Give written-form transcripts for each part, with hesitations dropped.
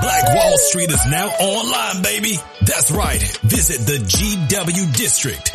Black Wall Street is now online, baby. That's right. Visit the GW District.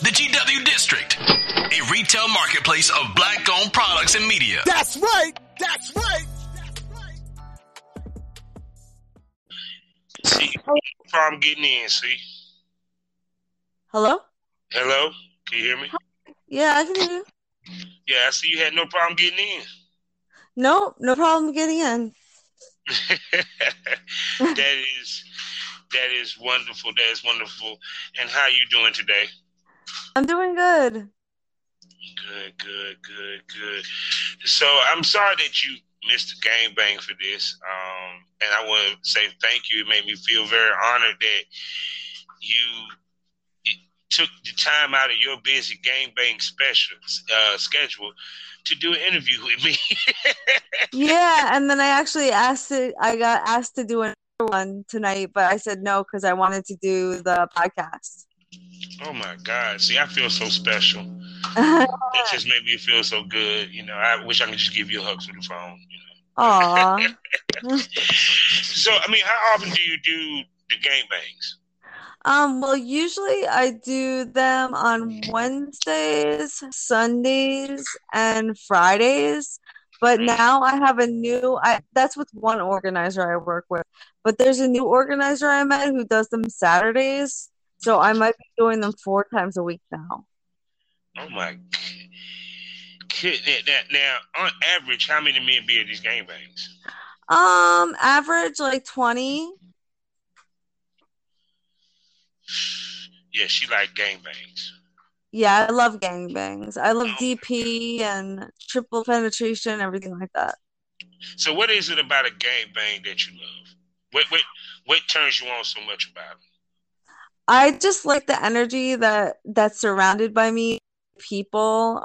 The GW District, a retail marketplace of black-owned products and media. That's right. That's right. That's right. See, if I'm getting in, see? Hello? Hello? Can you hear me? Yeah, I can hear you. Yeah, I see you had no problem getting in. No problem getting in. That is wonderful. That is wonderful. And how are you doing today? I'm doing good. Good. So I'm sorry that you missed the gangbang for this. And I want to say thank you. It made me feel very honored that you took the time out of your busy gangbang schedule to do an interview with me. Yeah, and then I actually got asked to do another one tonight, but I said no because I wanted to do the podcast. Oh my God. See, I feel so special. It just made me feel so good. You know, I wish I could just give you a hug through the phone. You know? Aww. So, I mean, how often do you do the gangbangs? Well, usually I do them on Wednesdays, Sundays, and Fridays. But now I have a new, that's with one organizer I work with. But there's a new organizer I met who does them Saturdays. So I might be doing them 4 times a week now. Oh my goodness. Now, on average, how many men be at these gangbangs? Average like 20. Yeah, she like gangbangs. Yeah, I love gangbangs. I love DP and triple penetration, everything like that. So, what is it about a gangbang that you love? What turns you on so much about them? I just like the energy that's surrounded by me, people.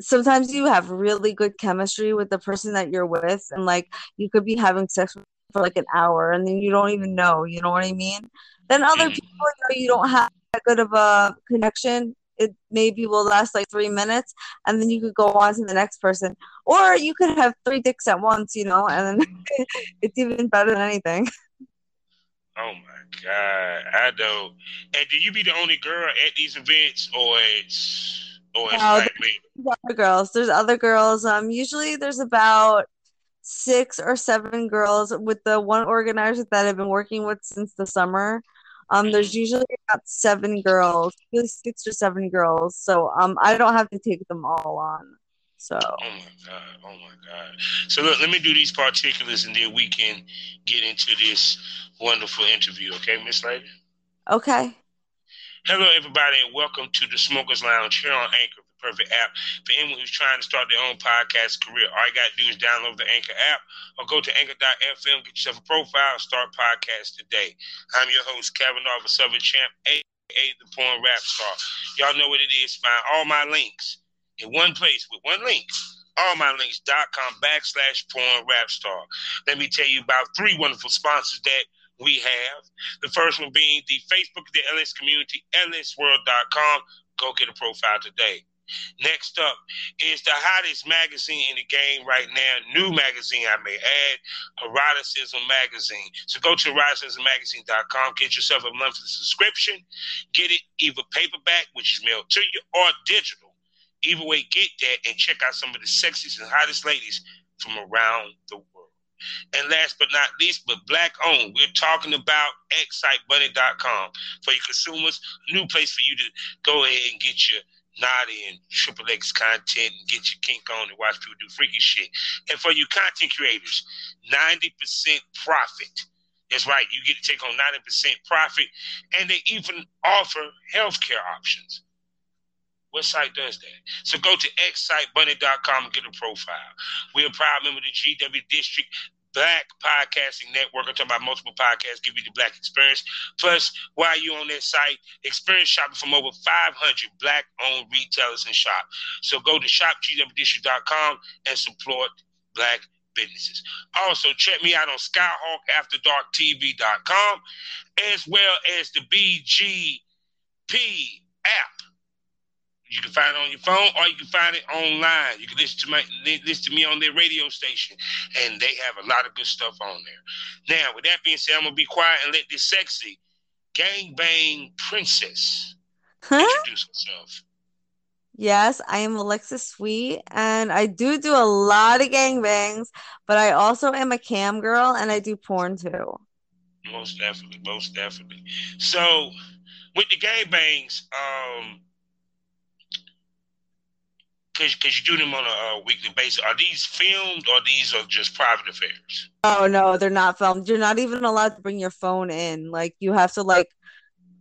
Sometimes you have really good chemistry with the person that you're with, and like you could be having sex for like an hour, and then you don't even know. You know what I mean? Then other people, you don't have that good of a connection. It maybe will last like 3 minutes, and then you could go on to the next person, or you could have 3 dicks at once. You know, and then it's even better than anything. Oh my God, I know. And do you be the only girl at these events, or it's no, like me? There's other girls. Usually there's about 6 or 7 girls with the one organizer that I've been working with since the summer. There's usually about 7 girls, really 6 or 7 girls. So I don't have to take them all on. So. Oh my God. So look, let me do these particulars and then we can get into this wonderful interview, okay, Miss Lady? Okay. Hello, everybody, and welcome to the Smokers Lounge here on Anchor, the perfect app for anyone who's trying to start their own podcast career. All you got to do is download the Anchor app or go to anchor.fm, get yourself a profile, and start podcast today. I'm your host, Kavanaugh, the Southern Champ, a.k.a. the porn rap star. Y'all know what it is. Find all my links in one place with one link, allmylinks.com/porn rap star. Let me tell you about 3 wonderful sponsors that we have. The first one being the Facebook of the LS community, LSworld.com. Go get a profile today. Next up is the hottest magazine in the game right now, new magazine I may add, Eroticism Magazine. So go to eroticismmagazine.com, get yourself a monthly subscription, get it either paperback, which is mailed to you, or digital. Either way, get that and check out some of the sexiest and hottest ladies from around the world. And last but not least, but black owned, we're talking about xsitebunny.com for your consumers, new place for you to go ahead and get your naughty and triple X content and get your kink on and watch people do freaky shit. And for you content creators, 90% profit. That's right, you get to take on 90% profit, and they even offer healthcare options. What site does that? So go to xsitebunny.com and get a profile. We're a proud member of the GW District Black Podcasting Network. I'm talking about multiple podcasts, give you the black experience. Plus, while you're on that site, experience shopping from over 500 black-owned retailers and shops. So go to shopgwdistrict.com and support black businesses. Also, check me out on skyhawkafterdarktv.com as well as the BGP app. You can find it on your phone, or you can find it online. You can listen to me on their radio station, and they have a lot of good stuff on there. Now, with that being said, I'm going to be quiet and let this sexy gangbang princess introduce herself. Yes, I am Alexis Sweet, and I do a lot of gangbangs, but I also am a cam girl, and I do porn, too. Most definitely, most definitely. So, with the gangbangs, because you do them on a weekly basis. Are these filmed or these are just private affairs? Oh, no, they're not filmed. You're not even allowed to bring your phone in. Like, you have to, like,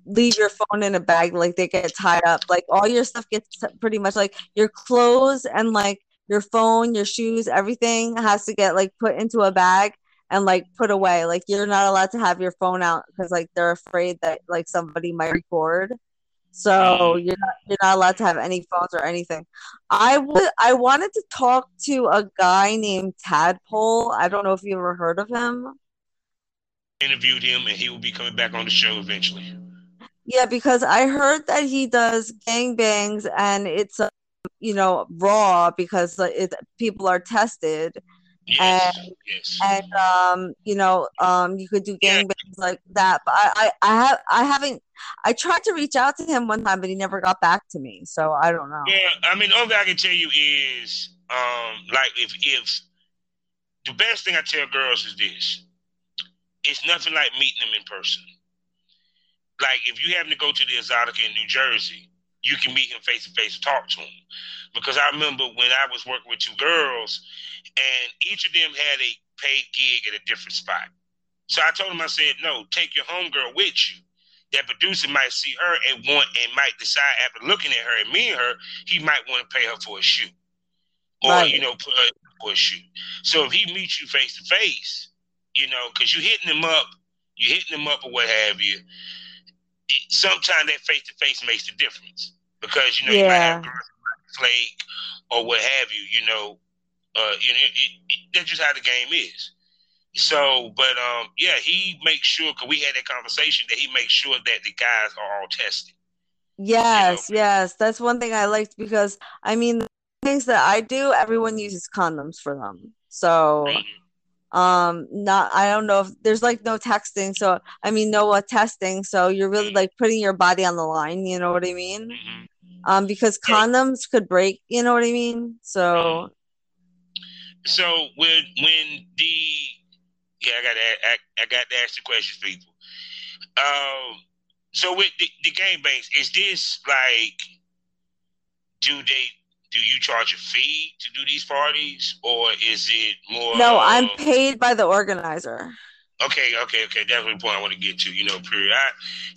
leave your phone in a bag. Like, they get tied up. Like, all your stuff gets pretty much, like, your clothes and, like, your phone, your shoes, everything has to get, like, put into a bag and, like, put away. Like, you're not allowed to have your phone out because, like, they're afraid that, like, somebody might record. So you're not allowed to have any phones or anything. I wanted to talk to a guy named Tadpole. I don't know if you ever heard of him. Interviewed him, and he will be coming back on the show eventually. Yeah, because I heard that he does gangbangs, and it's raw because people are tested. Yes, and yes. And you could do gangbangs like that. But I tried to reach out to him one time, but he never got back to me. So I don't know. Yeah, I mean, only thing I can tell you is, if the best thing I tell girls is this: it's nothing like meeting them in person. Like, if you happen to go to the Exotica in New Jersey, you can meet him face to face and talk to him. Because I remember when I was working with two girls, and each of them had a paid gig at a different spot. So I told him, I said, no, take your homegirl with you. That producer might see her and might decide after looking at her and meeting her, he might want to pay her for a shoot. Or, right. Put her for a shoot. So if he meets you face to face, because you're hitting him up or what have you, sometimes that face to face makes the difference. Because, you might have girls who might flake or what have you, that's just how the game is. So, but, he makes sure, because we had that conversation, that he makes sure that the guys are all tested. Yes, yes. That's one thing I liked, because, I mean, the things that I do, everyone uses condoms for them. So, I don't know if there's, like, no texting. So, I mean, no testing. So you're really, like, putting your body on the line. You know what I mean? Mm-hmm. Because condoms could break. You know what I mean? So. So I got to ask the questions, people. So with the gangbangs, is this like, do you charge a fee to do these parties, or is it more? No, I'm paid by the organizer. Okay. That's the point I want to get to. Period.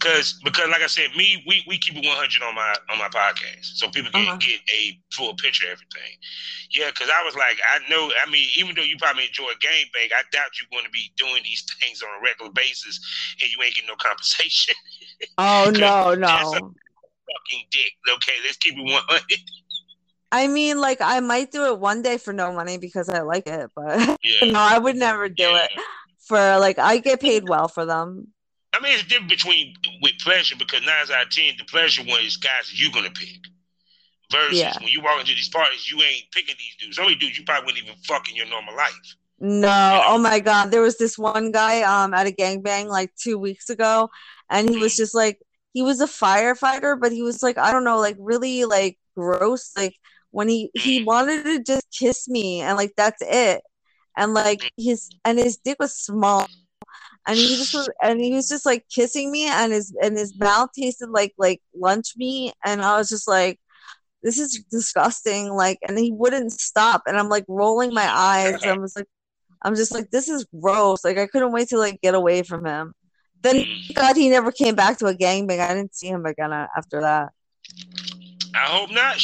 Because like I said, we keep it 100 on my podcast, so people can get a full picture of everything. Yeah, because I was like, I know. I mean, even though you probably enjoy gangbang, I doubt you're going to be doing these things on a regular basis, and you ain't getting no compensation. Oh no. Fucking dick. Okay, let's keep it 100. I mean, like, I might do it one day for no money because I like it, but no, I would never do it. For, like, I get paid well for them. I mean, it's different with pleasure, because 9 out of 10, the pleasure one is guys that you're gonna pick. Versus when you walk into these parties, you ain't picking these dudes. Only dudes you probably wouldn't even fuck in your normal life. No, oh my God, there was this one guy at a gangbang like 2 weeks ago, and he was just like, he was a firefighter, but he was like, I don't know, like really like gross. Like when he wanted to just kiss me, and like that's it. and like his dick was small, and he was just like kissing me, and his mouth tasted like lunch meat, and I was just like, this is disgusting. Like, and he wouldn't stop, and I'm like rolling my eyes. I was like, I'm just like, this is gross. Like, I couldn't wait to like get away from him. Then God, he never came back to a gangbang. I didn't see him again after that. I hope not.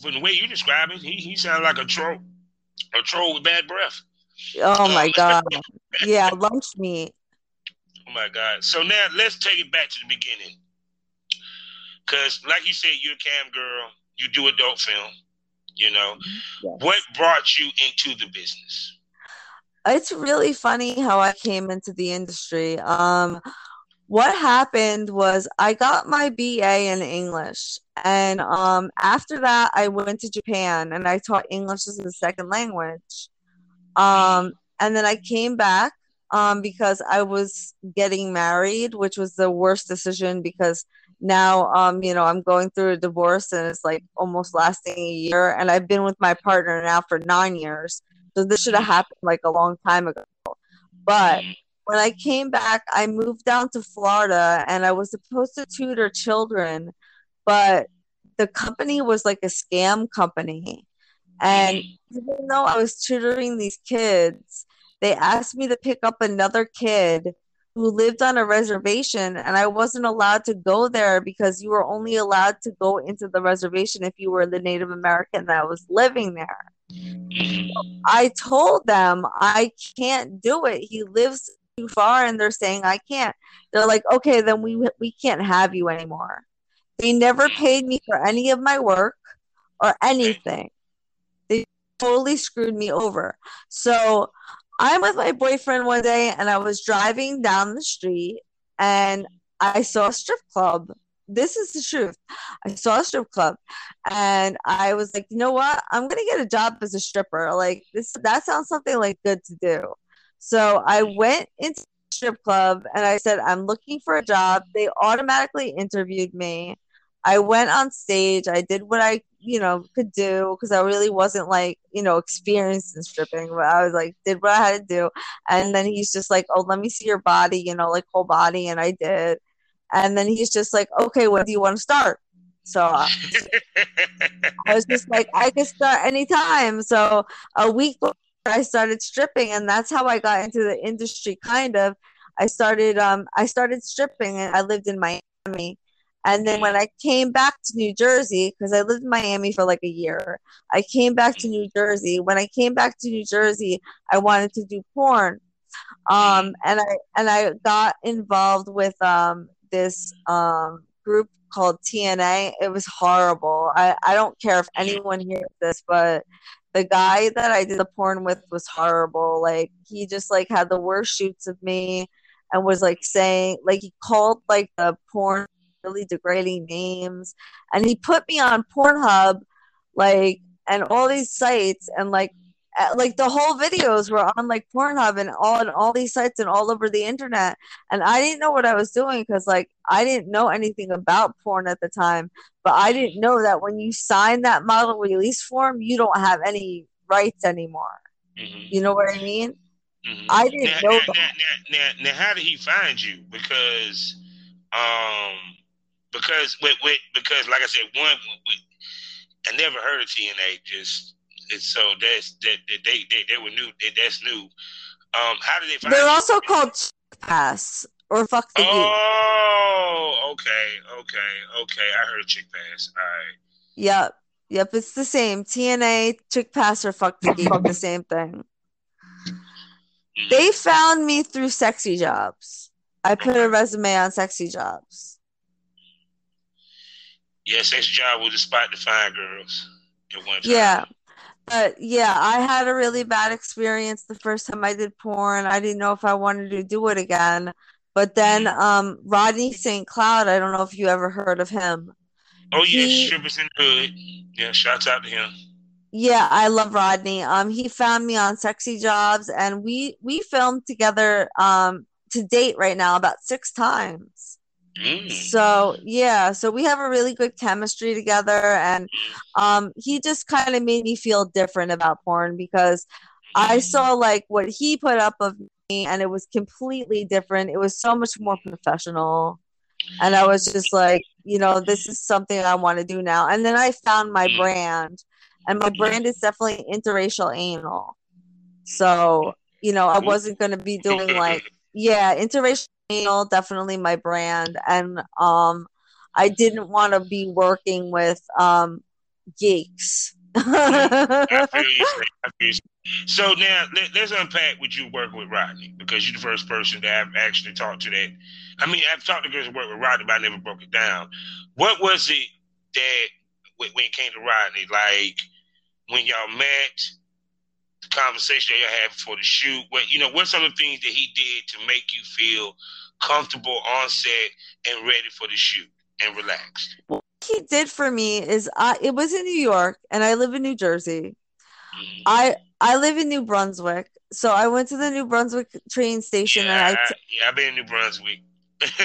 From the way you describe it, he sounded like a troll with bad breath. Oh my God! Yeah, lunch meat. Oh my God! So now let's take it back to the beginning, because like you said, you're a cam girl. You do adult film. You know, yes. What brought you into the business? It's really funny how I came into the industry. What happened was I got my BA in English. And after that, I went to Japan and I taught English as a second language. And then I came back because I was getting married, which was the worst decision because now, you know, I'm going through a divorce and it's like almost lasting a year. And I've been with my partner now for 9 years. So this should have happened like a long time ago. But when I came back, I moved down to Florida and I was supposed to tutor children, but the company was like a scam company. And even though I was tutoring these kids, they asked me to pick up another kid who lived on a reservation, and I wasn't allowed to go there because you were only allowed to go into the reservation if you were the Native American that was living there. So I told them I can't do it. He lives too far, and they're saying I can't. They're like, okay, then we can't have you anymore. They never paid me for any of my work or anything. They totally screwed me over. So I'm with my boyfriend one day, and I was driving down the street, and I saw a strip club. This is the truth. I saw a strip club, and I was like, you know what? I'm going to get a job as a stripper. Like, that sounds something like good to do. So I went into the strip club, and I said, I'm looking for a job. They automatically interviewed me. I went on stage. I did what I, you know, could do because I really wasn't like, you know, experienced in stripping. But I was like, did what I had to do. And then he's just like, oh, let me see your body, you know, like whole body. And I did. And then he's just like, okay, when do you want to start? So I was just like, I can start anytime. So a week later, I started stripping, and that's how I got into the industry, kind of. I started stripping, and I lived in Miami. And then when I came back to New Jersey, because I lived in Miami for like a year, I came back to New Jersey. When I came back to New Jersey, I wanted to do porn. And I got involved with this group called TNA. It was horrible. I don't care if anyone hears this, but the guy that I did the porn with was horrible. Like, he just like had the worst shoots of me and was like saying, like, he called like the porn really degrading names, and he put me on Pornhub, like, and all these sites, and like the whole videos were on like Pornhub and all these sites and all over the internet. And I didn't know what I was doing because like I didn't know anything about porn at the time, but I didn't know that when you sign that model release form, you don't have any rights anymore. Mm-hmm. You know what I mean? Mm-hmm. I didn't know that. Now, how did he find you? Because like I said, I never heard of TNA. So they were new. That's new. How did they find? They're also called Chick Pass or Fuck the Geek. Oh, okay. I heard Chick Pass. All right. Yep. It's the same. TNA, Chick Pass, or Fuck the Geek. The same thing. Mm-hmm. They found me through Sexy Jobs. I put a resume on Sexy Jobs. Yeah, Sexy Job was a spot to find girls at one time. Yeah. But yeah, I had a really bad experience the first time I did porn. I didn't know if I wanted to do it again. But then Rodney St. Cloud, I don't know if you ever heard of him. Oh, yeah, strippers in the hood. Yeah, shouts out to him. Yeah, I love Rodney. He found me on Sexy Jobs, and we filmed together to date right now about 6 times. So yeah, so we have a really good chemistry together, and he just kind of made me feel different about porn because I saw like what he put up of me, and it was completely different. It was so much more professional. And I was just like, you know, this is something I want to do now. And then I found my brand, and my brand is definitely interracial anal. So, you know, I wasn't going to be doing like, yeah, interracial anal, definitely my brand. And I didn't want to be working with geeks. I feel you. So now let's unpack what you work with Rodney, because you're the first person that I've actually talked to that. I mean, I've talked to girls who work with Rodney, but I never broke it down. What was it that when it came to Rodney, like when y'all met, the conversation y'all had before the shoot? What, you know, what some of the things that he did to make you feel comfortable on set and ready for the shoot and relaxed? He did for me is it was in New York, and I live in New Jersey. I live in New Brunswick, so I went to the New Brunswick train station. Yeah, and I've been in New Brunswick.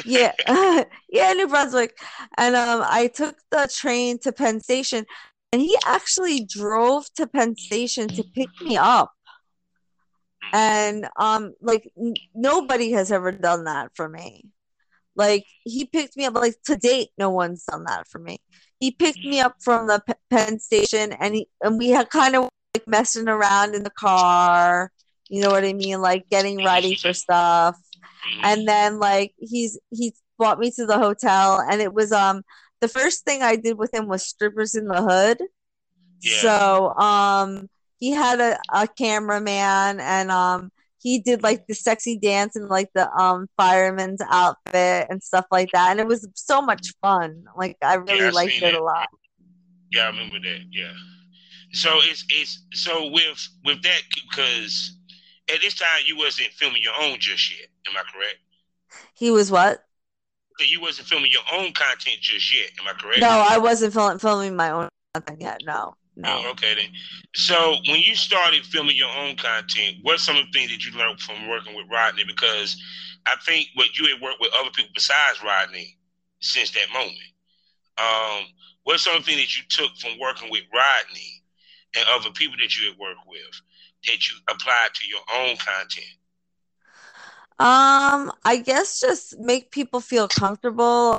New Brunswick, and I took the train to Penn Station, and he actually drove to Penn Station to pick me up, and nobody has ever done that for me. Like, he picked me up, like, to date, no one's done that for me. He picked me up from the Penn Station, and we had kind of, like, messing around in the car, you know what I mean, like, getting ready for stuff. And then, like, he brought me to the hotel, and it was, the first thing I did with him was Strippers in the Hood. Yeah. So, he had a cameraman, and, he did like the sexy dance and like the fireman's outfit and stuff like that. And it was so much fun. Like, I really liked it a lot. Yeah, I remember that. Yeah. So it's so with that, because at this time you wasn't filming your own just yet. Am I correct? He was what? You wasn't filming your own content just yet. Am I correct? No, I wasn't filming my own content yet. No. Oh, okay then. So when you started filming your own content, what's some of the things that you learned from working with Rodney? Because I think what you had worked with other people besides Rodney since that moment. What's some of the things that you took from working with Rodney and other people that you had worked with that you applied to your own content? I guess just make people feel comfortable.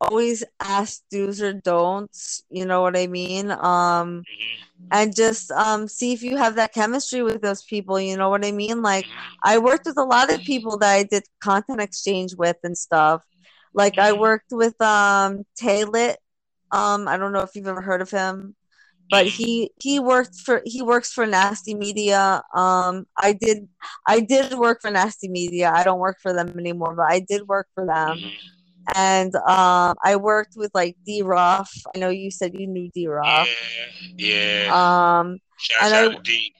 Always ask do's or don'ts, you know what I mean? And just, see if you have that chemistry with those people, you know what I mean? Like, I worked with a lot of people that I did content exchange with and stuff. Like, I worked with, Taylit. I don't know if you've ever heard of him, but he works for Nasty Media. I did work for Nasty Media. I don't work for them anymore, but I did work for them. And I worked with like D Rough. I know you said you knew D Rough. Yeah. Shout out to D.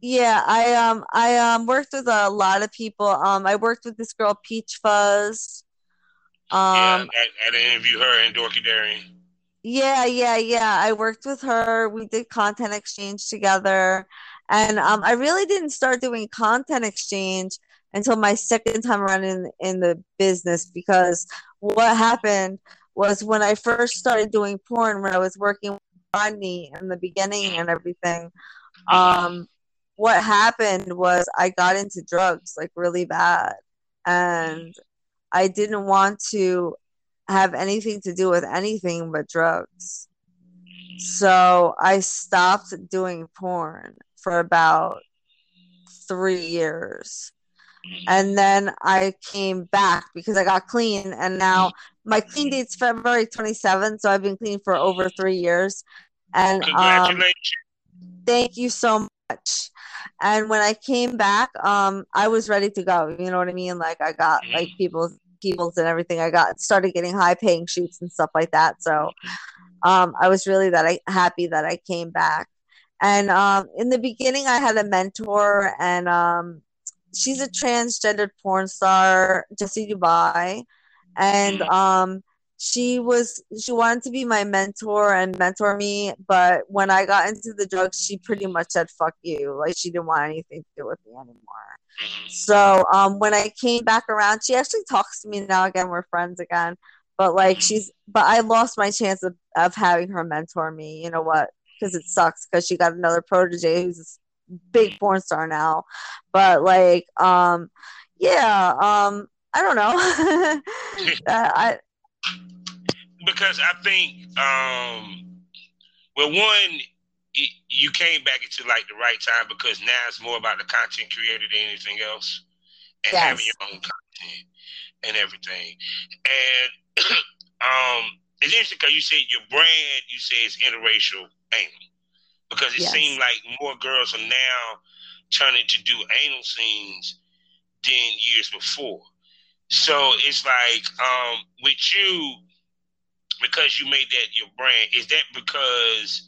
Yeah, I worked with a lot of people. I worked with this girl Peach Fuzz. I did interview her in Dorky Darian. Yeah. I worked with her. We did content exchange together. And I really didn't start doing content exchange until my second time around in the business, because what happened was when I first started doing porn, when I was working with Rodney in the beginning and everything, what happened was I got into drugs, like, really bad. And I didn't want to have anything to do with anything but drugs. So I stopped doing porn for about 3 years. And then I came back because I got clean. And now my clean date's February 27th. So I've been clean for over 3 years. And congratulations. Thank you so much. And when I came back, I was ready to go. You know what I mean? Like, I got like people's and everything. I got started getting high paying shoots and stuff like that. So I was really happy that I came back. And in the beginning I had a mentor, and she's a transgendered porn star, Jessie Dubai, and she wanted to be my mentor and mentor me, but when I got into the drugs, she pretty much said fuck you. Like, she didn't want anything to do with me anymore. So when I came back around, she actually talks to me now again. We're friends again. But like, I lost my chance of having her mentor me. You know what? Because it sucks, because she got another protege who's big porn star now. But like, I don't know. Because I think, you came back into like the right time, because now it's more about the content creator than anything else, and having your own content and everything. And it's interesting because you said your brand, you say it's interracial anal, because it seemed like more girls are now turning to do anal scenes than years before. So it's like, with you, because you made that your brand, is that because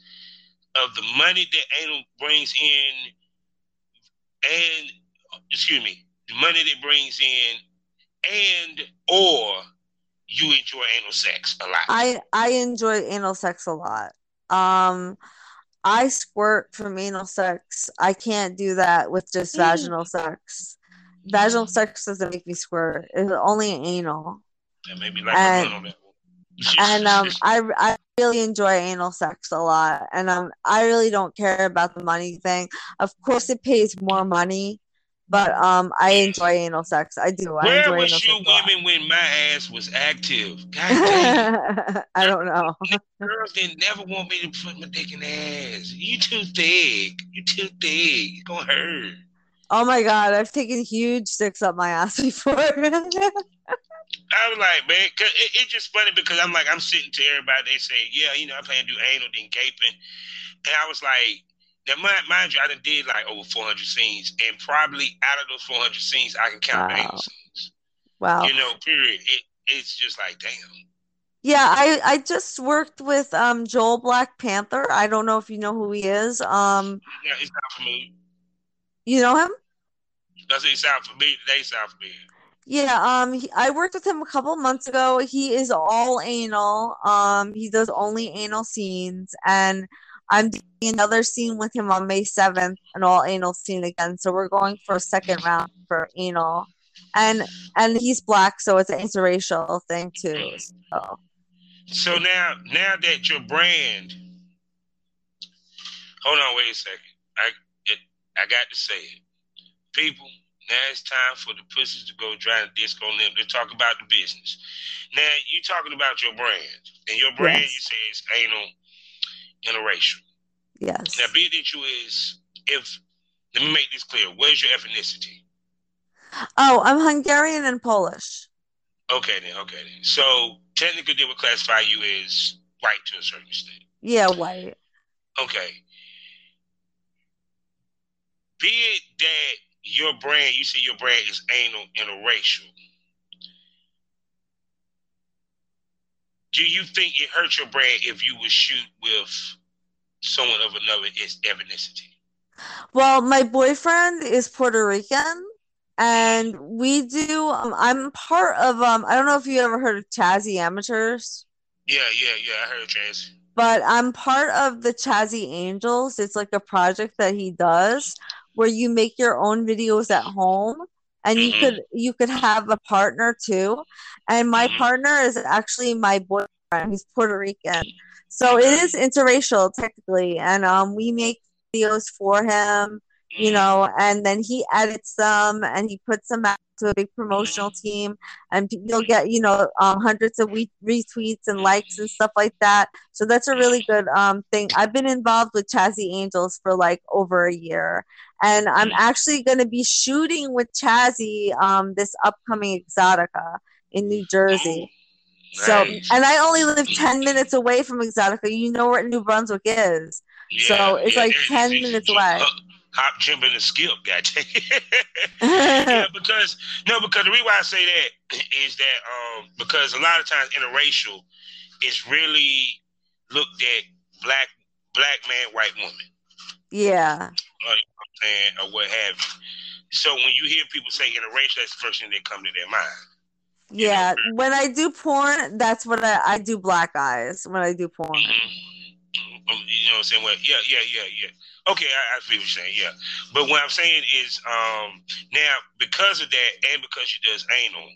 of the money that anal brings in, the money that brings in, and or you enjoy anal sex a lot? I enjoy anal sex a lot. I squirt from anal sex. I can't do that with just vaginal sex. Vaginal sex doesn't make me squirt. It's only anal. That made me like a little bit. And I really enjoy anal sex a lot, and I really don't care about the money thing. Of course, it pays more money, but I enjoy anal sex. I do. Where was you women when my ass was active? God damn. I don't know. Girls didn't never want me to put my dick in the ass. You too thick. It's gonna hurt. Oh my God, I've taken huge sticks up my ass before. I was like, man, cause it's just funny because I'm like, I'm sitting to everybody. They say, yeah, you know, I plan to do anal, then gaping. And I was like, now mind you, I done did like over 400 scenes. And probably out of those 400 scenes, I can count the anal scenes. Wow. You know, period. It's just like, damn. Yeah, I just worked with Joel Black Panther. I don't know if you know who he is. Yeah, he's not familiar. You know him? Doesn't he sound familiar? They sound familiar. Yeah, I worked with him a couple months ago. He is all anal. He does only anal scenes, and I'm doing another scene with him on May 7th, an all anal scene again. So we're going for a second round for anal, and he's black, so it's an interracial thing too. So now that your brand, hold on, wait a second. I got to say it, people. Now it's time for the pussies to go dry the disco limp. Let's talk about the business. Now, you talking about your brand. And your brand, you say, is anal, interracial. Yes. Now, be that you is, let me make this clear. Where's your ethnicity? Oh, I'm Hungarian and Polish. Okay, then. So, technically, they would classify you as white to a certain extent. Yeah, white. Okay. Be it that your brand, you say your brand is anal interracial. Do you think it hurts your brand if you would shoot with someone of another ethnicity? Well, my boyfriend is Puerto Rican, and we do. I'm part of. I don't know if you ever heard of Chazzy Amateurs. Yeah. I heard of Chazzy. But I'm part of the Chazzy Angels. It's like a project that he does, where you make your own videos at home, and you could have a partner too. And my partner is actually my boyfriend. He's Puerto Rican. So it is interracial technically. And we make videos for him, you know, and then he edits them and he puts them out to a big promotional team, and you'll get, you know, hundreds of retweets and likes and stuff like that. So that's a really good thing. I've been involved with Chazzy Angels for like over a year. And I'm actually going to be shooting with Chazzy this upcoming Exotica in New Jersey. So, and I only live 10 minutes away from Exotica. You know where New Brunswick is. Yeah, so it's like 10 minutes away. Hop, jump, and skip, goddamn. Because the reason why I say that is that because a lot of times interracial is really looked at black man, white woman. Yeah. Or what have you. So when you hear people say interracial, that's the first thing that comes to their mind. Yeah, you know? When I do porn, that's what I do. Black eyes when I do porn. You know what I'm saying? Well, yeah. Okay, I feel what you're saying. Yeah, but what I'm saying is now because of that, and because she does anal,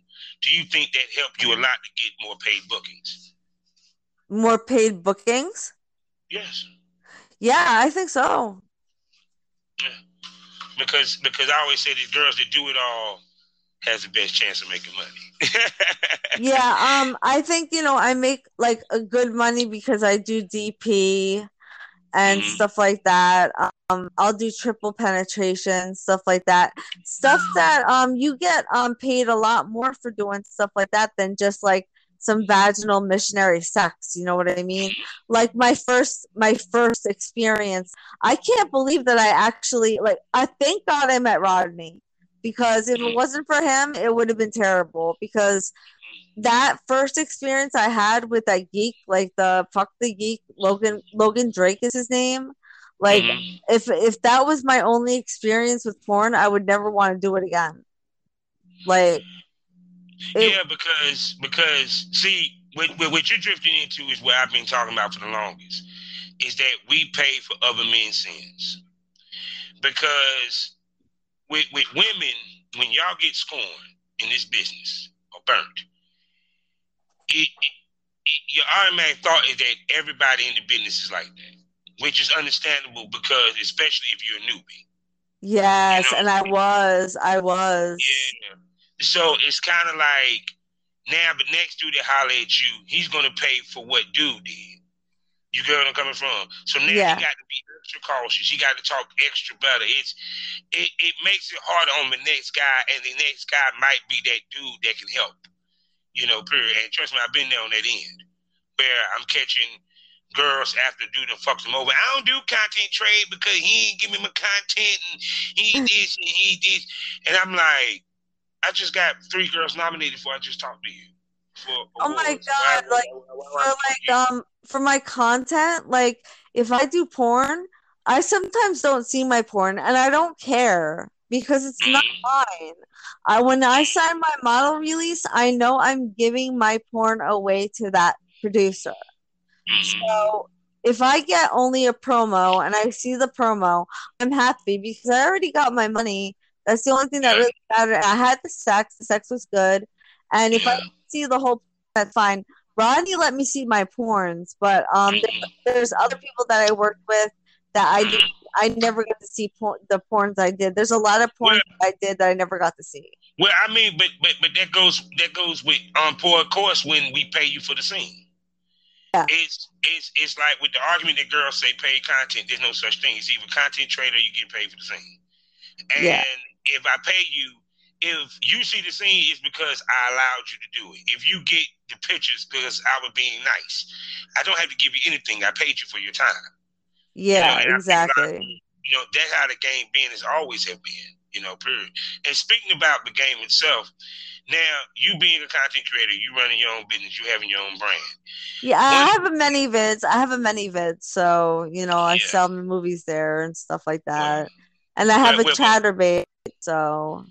do you think that helped you a lot to get more paid bookings? More paid bookings? Yes. Yeah, I think so. Yeah. Because I always say these girls that do it all has the best chance of making money. Yeah, I think, you know, I make like a good money because I do DP and stuff like that. I'll do triple penetration, stuff like that. Stuff that you get paid a lot more for doing stuff like that than just like some vaginal missionary sex, you know what I mean? Like my first experience, I can't believe that I actually I thank God I met Rodney, because if it wasn't for him, it would have been terrible. Because that first experience I had with that geek, like the Fuck the Geek, Logan Drake is his name. Like if that was my only experience with porn, I would never want to do it again. Like yeah, because see, what you're drifting into is what I've been talking about for the longest, is that we pay for other men's sins. Because with women, when y'all get scorned in this business or burnt, your automatic thought is that everybody in the business is like that, which is understandable, because especially if you're a newbie. Yes, you know? And I was. Yeah. So it's kind of like, now the next dude that holler at you, he's going to pay for what dude did. You get where I'm coming from? So now you got to be extra cautious. You got to talk extra better. It makes it harder on the next guy, and the next guy might be that dude that can help. You know, period. And trust me, I've been there on that end, where I'm catching girls after dude and fucks them over. I don't do content trade because he ain't give me my content, and he this and he this. And I'm like, I just got 3 girls nominated for I Just Talked to You. Oh my God! For my content, like if I do porn, I sometimes don't see my porn, and I don't care because it's not mine. When I sign my model release, I know I'm giving my porn away to that producer. So if I get only a promo and I see the promo, I'm happy because I already got my money. That's the only thing that really mattered. I had the sex. The sex was good. And if I see the whole, that's fine. Rodney let me see my porns, but there's other people that I worked with that I never got to see the porns I did. There's a lot of porns that I did that I never got to see. Well, I mean, but that goes with for of course when we pay you for the scene. Yeah. It's like with the argument that girls say paid content. There's no such thing. It's either content trade or you get paid for the scene. And if I pay you, if you see the scene, it's because I allowed you to do it. If you get the pictures, because I was being nice, I don't have to give you anything. I paid you for your time. Yeah, you know, exactly. You know, that's how the game being has always have been, you know, period. And speaking about the game itself, now you being a content creator, you running your own business, you having your own brand. Yeah, I have a ManyVids. So, you know, I sell movies there and stuff like that. Yeah. And I have a Chaturbate, so.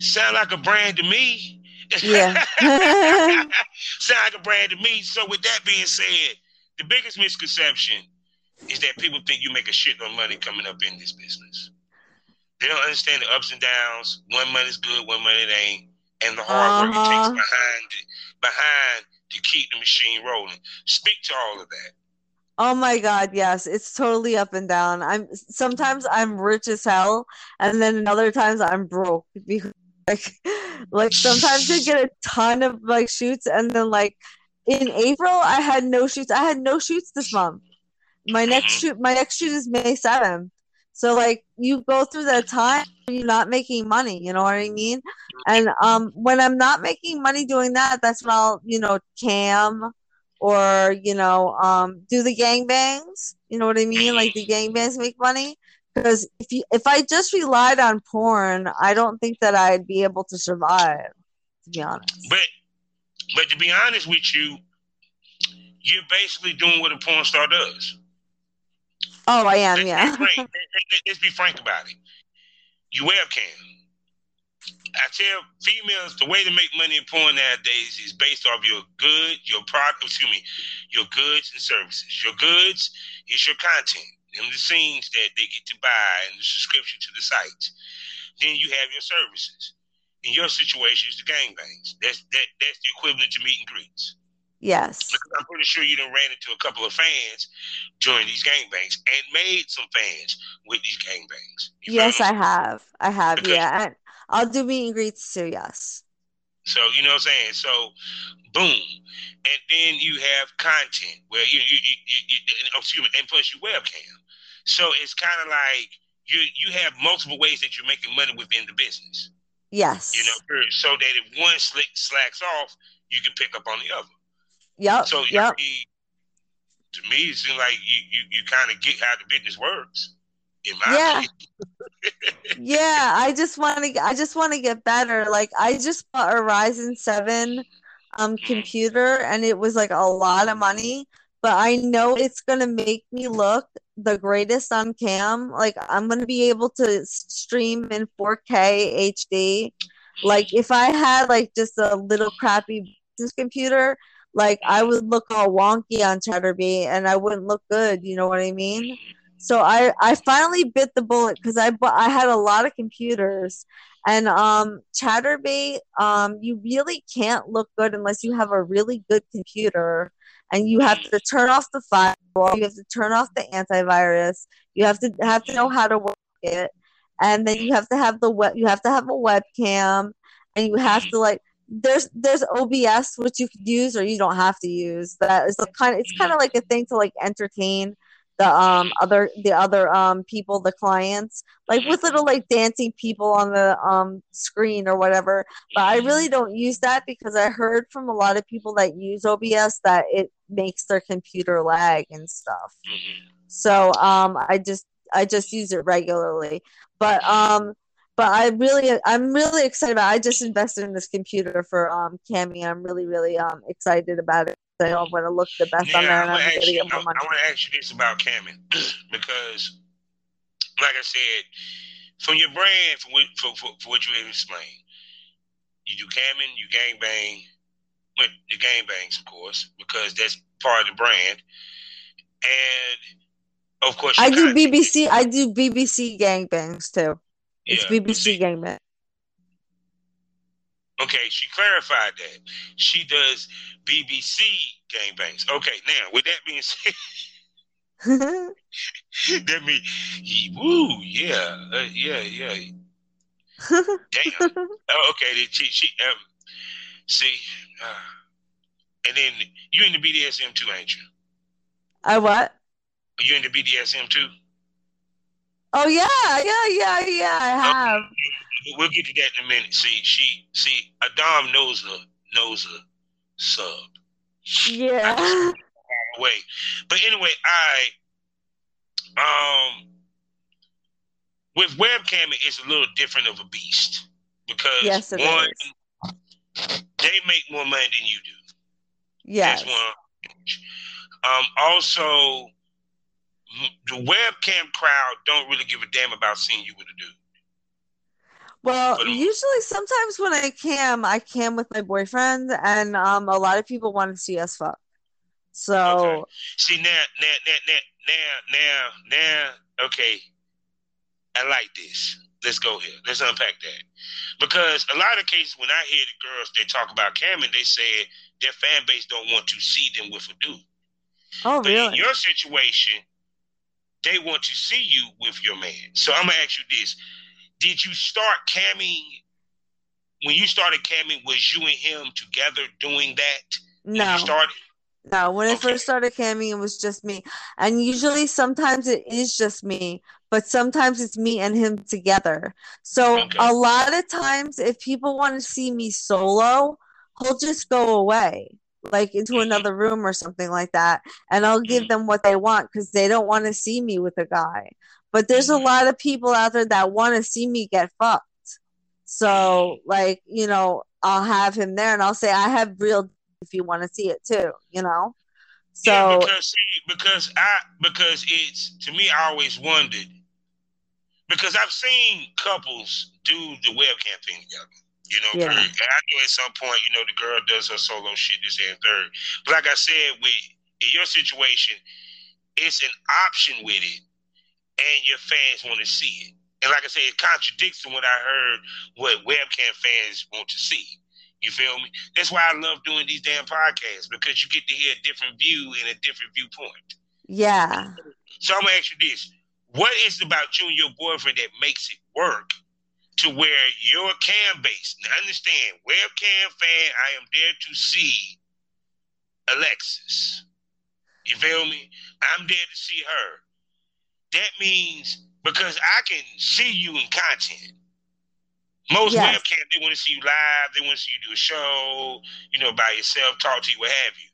Sound like a brand to me. Yeah. Sound like a brand to me. So with that being said, the biggest misconception is that people think you make a shitload of money coming up in this business. They don't understand the ups and downs. One month is good, one month it ain't. And the hard work it takes behind to keep the machine rolling. Speak to all of that. Oh my God, yes. It's totally up and down. Sometimes I'm rich as hell, and then other times I'm broke. Because like sometimes I get a ton of like shoots, and then like in April I had no shoots. I had no shoots this month. My next shoot is May 7th. So like you go through that time and you're not making money, you know what I mean? And when I'm not making money doing that, that's when I'll, you know, cam. Or, you know, do the gangbangs. You know what I mean? Like the gangbangs make money. Because if I just relied on porn, I don't think that I'd be able to survive, to be honest. But to be honest with you, you're basically doing what a porn star does. Oh, I am, yeah. Let's be frank about it. You webcam. I tell females the way to make money in porn nowadays is based off your goods and services. Your goods is your content and the scenes that they get to buy and the subscription to the sites. Then you have your services. In your situation is the gangbangs. That's the equivalent to meet and greets. Yes. I'm pretty sure you done ran into a couple of fans during these gangbangs and made some fans with these gangbangs. Yes, I have. Because yeah. I'll do meet and greets too, yes. So, you know what I'm saying? So, boom. And then you have content where and plus your webcam. So it's kind of like you have multiple ways that you're making money within the business. Yes. You know, so that if one slacks off, you can pick up on the other. Yep. So yep. To me, it seems like you kind of get how the business works. In my opinion. Yeah. I just want to get better. Like I just bought a Ryzen 7 computer, and it was like a lot of money. But I know it's gonna make me look the greatest on cam. Like I'm gonna be able to stream in 4K HD. Like if I had like just a little crappy business computer, like I would look all wonky on Chaturbate, and I wouldn't look good. You know what I mean? So I finally bit the bullet because I had a lot of computers, and Chaturbate you really can't look good unless you have a really good computer. And you have to turn off the firewall. You have to turn off the antivirus. You have to know how to work it, and then you have to have a webcam, and you have to like there's OBS which you could use or you don't have to use. That is kind of like a thing to like entertain the other people, the clients, like with little like dancing people on the screen or whatever. But I really don't use that because I heard from a lot of people that use OBS that it makes their computer lag and stuff. So I just use it regularly. But I'm really excited about it. I just invested in this computer for Cammy. I'm really, really excited about it. I'm going to look the best on there, and I'm going to get more money. I want to ask you this about Cammy because, like I said, from your brand, for what you explained, you do Cammy, you gangbang, but the gangbangs, of course, because that's part of the brand, and of course, I do BBC gangbangs too. It's BBC gangbang. Okay, she clarified that. She does BBC gangbangs. Okay, now, with that being said, that means, woo, yeah. Damn. Oh, okay, then she see, and then you in the BDSM too, ain't you? I what? Are you in the BDSM too? Oh, yeah, I have. Okay. We'll get to that in a minute. See, a dom knows a sub. Yeah. But anyway, I with webcamming, it's a little different of a beast because they make more money than you do. Yes. That's one. Also, the webcam crowd don't really give a damn about seeing you with a dude. Well, usually sometimes when I cam with my boyfriend, and a lot of people want to see us fuck. So okay. See now, okay, I like this. Let's go here. Let's unpack that. Because a lot of cases when I hear the girls, they talk about camming, they say their fan base don't want to see them with a dude. Oh, but really? In your situation, they want to see you with your man. So I'm going to ask you this. Did you start camming when you started camming? Was you and him together doing that? No. When I first started camming, it was just me. And usually, sometimes it is just me, but sometimes it's me and him together. So a lot of times, if people want to see me solo, he'll just go away, like into another room or something like that, and I'll give them what they want because they don't want to see me with a guy. But there's a lot of people out there that want to see me get fucked. So, like, you know, I'll have him there and I'll say, I have real if you want to see it too, you know? So, yeah, because it's, to me, I always wondered. Because I've seen couples do the webcam thing together. You know, I know at some point, you know, the girl does her solo shit, this, and third. But like I said, in your situation, it's an option with it. And your fans want to see it. And like I said, it contradicts what I heard what webcam fans want to see. You feel me? That's why I love doing these damn podcasts, because you get to hear a different view and a different viewpoint. Yeah. So I'm going to ask you this. What is it about you and your boyfriend that makes it work to where your cam base? Now understand, webcam fan, I am there to see Alexis. You feel me? I'm there to see her. That means, because I can see you in content. Most webcams, they want to see you live. They want to see you do a show, you know, by yourself, talk to you, what have you.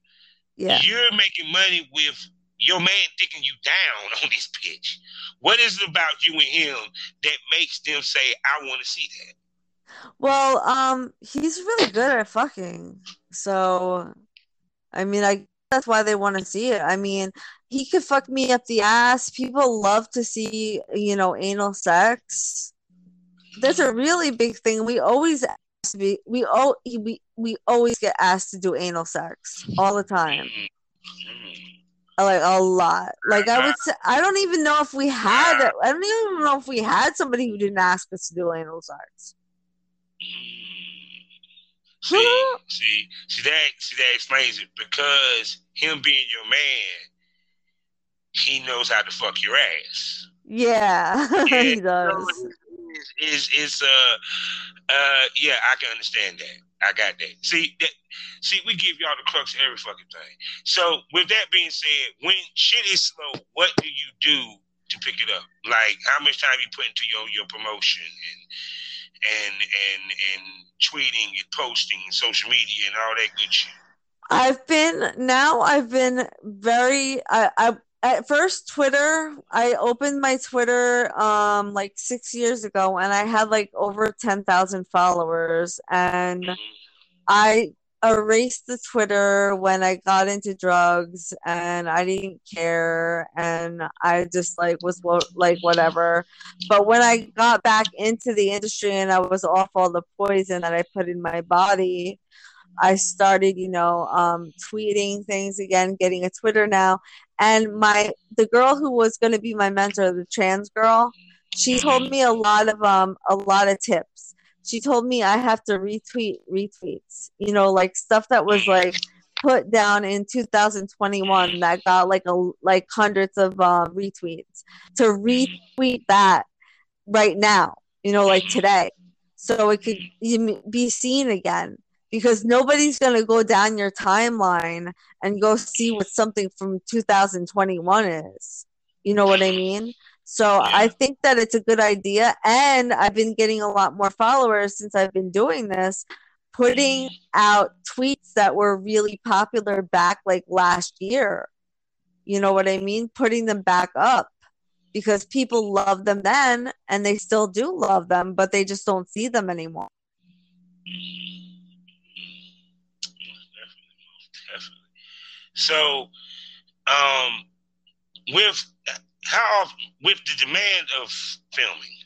Yeah. You're making money with your man dicking you down on this pitch. What is it about you and him that makes them say, I want to see that? Well, he's really good at fucking. So, I mean, that's why they want to see it. I mean, he could fuck me up the ass. People love to see, you know, anal sex. That's a really big thing. We always ask to be, we always get asked to do anal sex all the time, like a lot. Like I would say, I don't even know if we had somebody who didn't ask us to do anal sex. See that explains it, because him being your man, he knows how to fuck your ass. Yeah, he does. I can understand that. I got that. See, we give y'all the crux of every fucking thing. So, with that being said, when shit is slow, what do you do to pick it up? Like, how much time you put into your promotion and tweeting and posting and social media and all that good shit? At first, Twitter, I opened my Twitter 6 years ago, and I had over 10,000 followers, and I erased the Twitter when I got into drugs, and I didn't care, and I just was whatever. But when I got back into the industry and I was off all the poison that I put in my body, I started, tweeting things again, getting a Twitter now. And the girl who was going to be my mentor, the trans girl, she told me a lot of tips. She told me I have to retweet retweets, stuff that was put down in 2021 that got hundreds of retweets, to retweet that right now, today, so it could be seen again. Because nobody's going to go down your timeline and go see what something from 2021 is. You know what I mean? So I think that it's a good idea. And I've been getting a lot more followers since I've been doing this, putting out tweets that were really popular back last year. You know what I mean? Putting them back up, because people loved them then, and they still do love them, but they just don't see them anymore. So, with the demand of filming,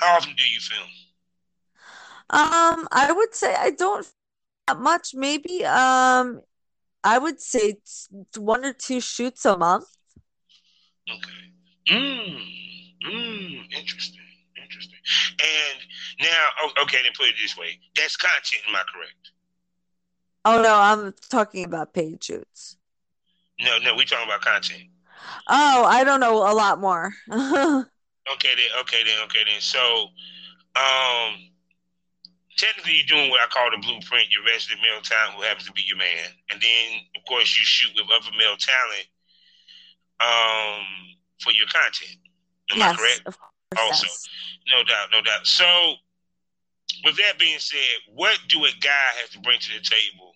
how often do you film? I would say I don't that much. Maybe I would say one or two shoots a month. Okay. Interesting. And now, okay, then put it this way: that's content. Am I correct? Oh, no, I'm talking about paid shoots. No, we're talking about content. Oh, I don't know a lot more. Okay then. So, technically you're doing what I call the blueprint, your resident male talent who happens to be your man. And then, of course, you shoot with other male talent for your content. Am I correct? Of course, also, yes. No doubt. So, with that being said, what do a guy have to bring to the table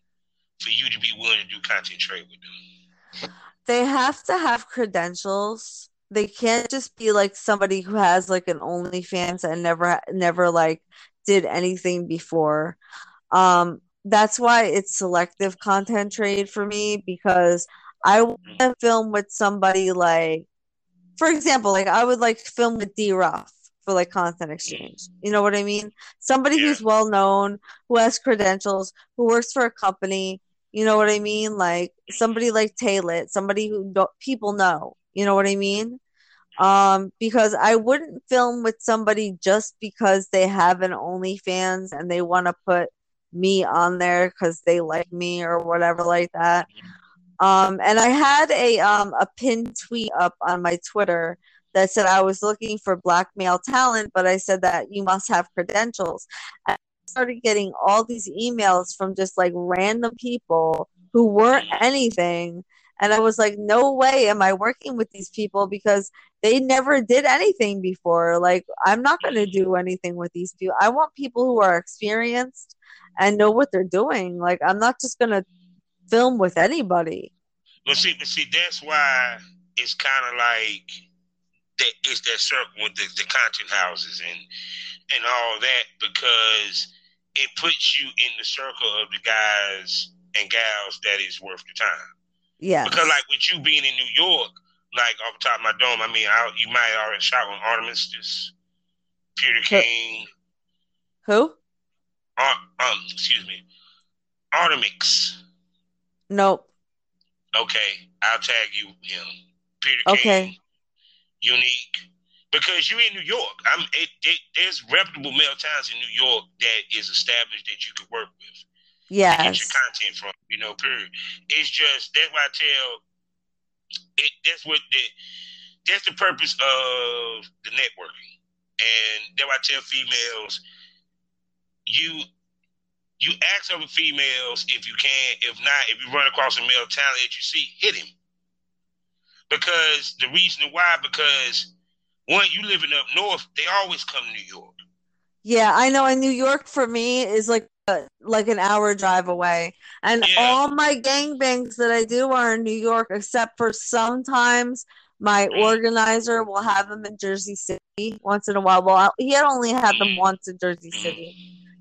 for you to be willing to do content trade with them? They have to have credentials. They can't just be somebody who has an OnlyFans and never did anything before. That's why it's selective content trade for me, because I want to film with somebody for example, I would film with D Rough for content exchange. You know what I mean? Somebody who's well known, who has credentials, who works for a company. You know what I mean? Somebody like Taylit, somebody who people know. You know what I mean? Because I wouldn't film with somebody just because they have an OnlyFans and they want to put me on there because they like me or whatever like that. And I had a pinned tweet up on my Twitter that said I was looking for black male talent, but I said that you must have credentials. And I started getting all these emails from just like random people who weren't anything. And I was like, no way am I working with these people because they never did anything before. Like, I'm not going to do anything with these people. I want people who are experienced and know what they're doing. Like, I'm not just going to film with anybody. Well, see, that's why it's kind of like that. It's that circle with the content houses and all that, because it puts you in the circle of the guys and gals that is worth the time. Yeah. Because like with you being in New York, like off the top of my dome, I mean, you might already shot with Armistice, Peter King. Who? Excuse me, Artemix. Nope. Okay, I'll tag you him. Peter King. Okay. Unique, because you're in New York. There's reputable male talents in New York that is established that you could work with. Yeah. Get your content from, you know. Period. It's just that's why I tell it. That's the purpose of the networking, and that's why I tell females, you ask other females if you can. If not, if you run across a male talent that you see, hit him. Because the reason why, because one, you living up north, they always come to New York. Yeah, I know. And New York for me is like an hour drive away. And all my gangbangs that I do are in New York, except for sometimes my organizer will have them in Jersey City once in a while. Well, he had only had them once in Jersey City.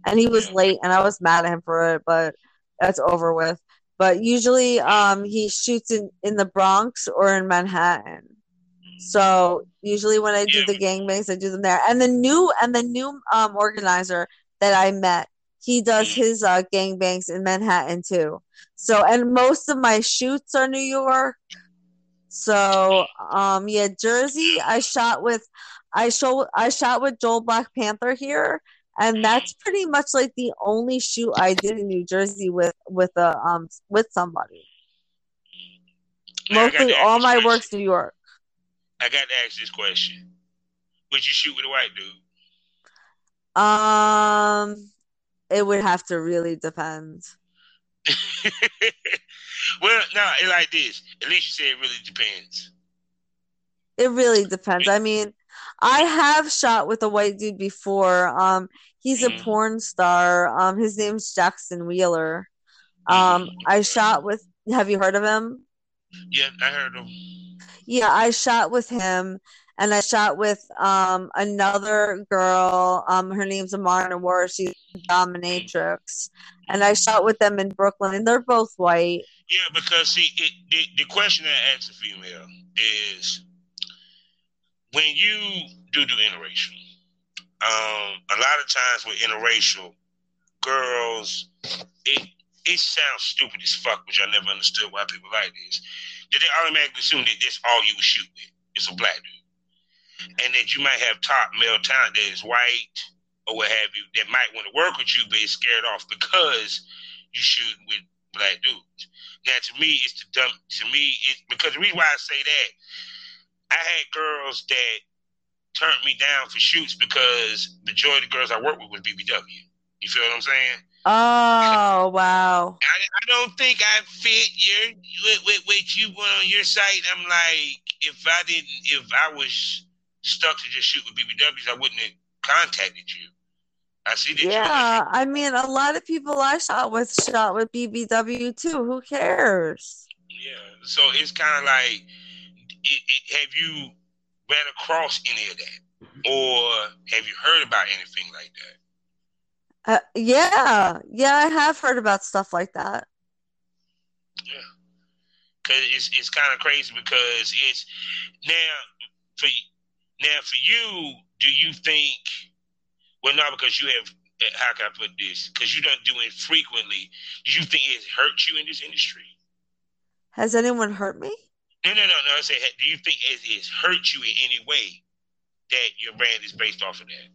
And he was late, and I was mad at him for it, but that's over with. But usually he shoots in the Bronx or in Manhattan. So usually when I do the gangbangs, I do them there. And the new organizer that I met, he does his gangbangs in Manhattan too. So, and most of my shoots are New York. So Jersey, I shot with Joel Black Panther here. And that's pretty much like the only shoot I did in New Jersey with somebody. Mostly all my work's New York. I got to ask this question: would you shoot with a white dude? It would have to really depend. Well, no, it's like this. At least you say it really depends. It really depends. I mean, I have shot with a white dude before. He's a porn star. His name's Jackson Wheeler. I shot with... Have you heard of him? Yeah, I heard him. Yeah, I shot with him. And I shot with another girl. Her name's Amara War. She's a dominatrix. And I shot with them in Brooklyn. And they're both white. Yeah, because see, the question I asked a female is... when you do interracial, a lot of times with interracial girls, it sounds stupid as fuck, which I never understood why people like this. Did they automatically assume that that's all you would shoot with? It's a black dude. And that you might have top male talent that is white or what have you that might want to work with you, but it's scared off because you shoot with black dudes. Now, to me, it's the dumb. To me, it's because the reason why I say that. I had girls that turned me down for shoots because the majority of the girls I worked with was BBW. You feel what I'm saying? Oh, wow. I don't think I fit what you want on your site. I'm like, if I was stuck to just shoot with BBWs, I wouldn't have contacted you. I see that. Yeah, I mean, a lot of people I shot with BBW too. Who cares? Yeah, so it's kind of like... have you ran across any of that, or have you heard about anything like that? Yeah, I have heard about stuff like that. Yeah, because it's kind of crazy because it's now for you. Do you think? Well, no, because you have. How can I put this? Because you don't do it frequently. Do you think it hurts you in this industry? Has anyone hurt me? No. I say, do you think it's hurt you in any way that your brand is based off of that?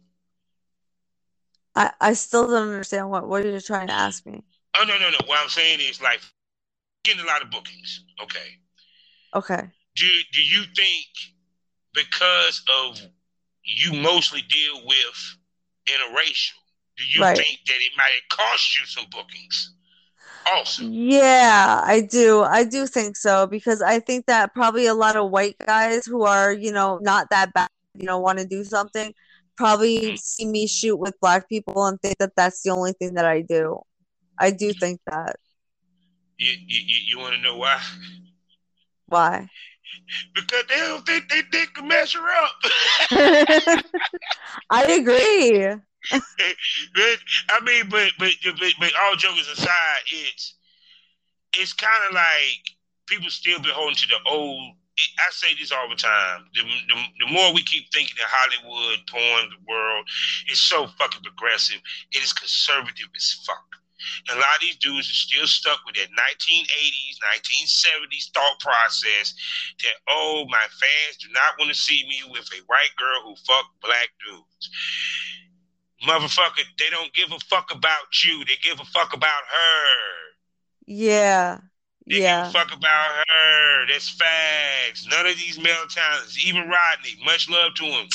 I still don't understand what you're trying to ask me. Oh, no. What I'm saying is, like, getting a lot of bookings. Okay. Do you think because of you mostly deal with interracial, do you think that it might have cost you some bookings? Also. Yeah, I do. I do think so, because I think that probably a lot of white guys who are, not that bad, want to do something, probably see me shoot with black people and think that that's the only thing that I do. I do think that. You want to know why? Why? Because they don't think they can measure up. I agree. But all jokes aside, it's kind of like people still be holding to the old. I say this all the time. The more we keep thinking that Hollywood, porn, the world is so fucking progressive, it is conservative as fuck. And a lot of these dudes are still stuck with that 1980s, 1970s thought process that, oh, my fans do not want to see me with a white girl who fucked black dudes. Motherfucker, they don't give a fuck about you. They give a fuck about her. Yeah. They give a fuck about her. That's facts. None of these male talents, even Rodney, much love to him.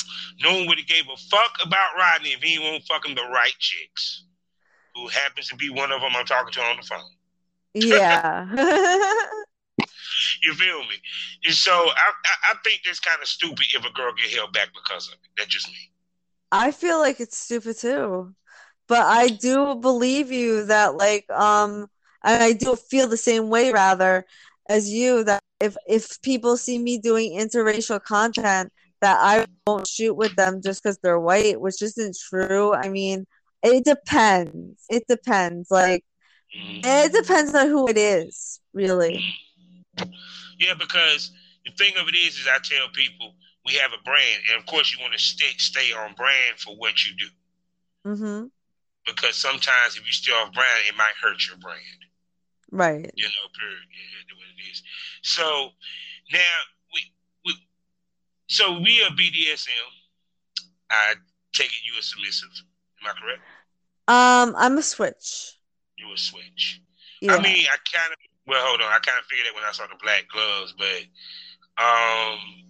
No one would have gave a fuck about Rodney if he won't fucking the right chicks. Who happens to be one of them I'm talking to on the phone. Yeah. You feel me? And so I think that's kind of stupid if a girl get held back because of it. That's just me. I feel like it's stupid too. But I do believe you that, like, and I do feel the same way, rather, as you, that if people see me doing interracial content, that I won't shoot with them just because they're white, which isn't true. I mean, It depends. Like, it depends on who it is, really. Yeah, because the thing of it is I tell people we have a brand, and of course you want to stay on brand for what you do. Mm-hmm. Because sometimes if you stay off brand, it might hurt your brand. Right. Period. Yeah, what it is. So now we are BDSM. I take it you are submissive. Am I correct? I'm a switch. You a switch. Yeah. I mean, I kind of figured that when I saw the black gloves, but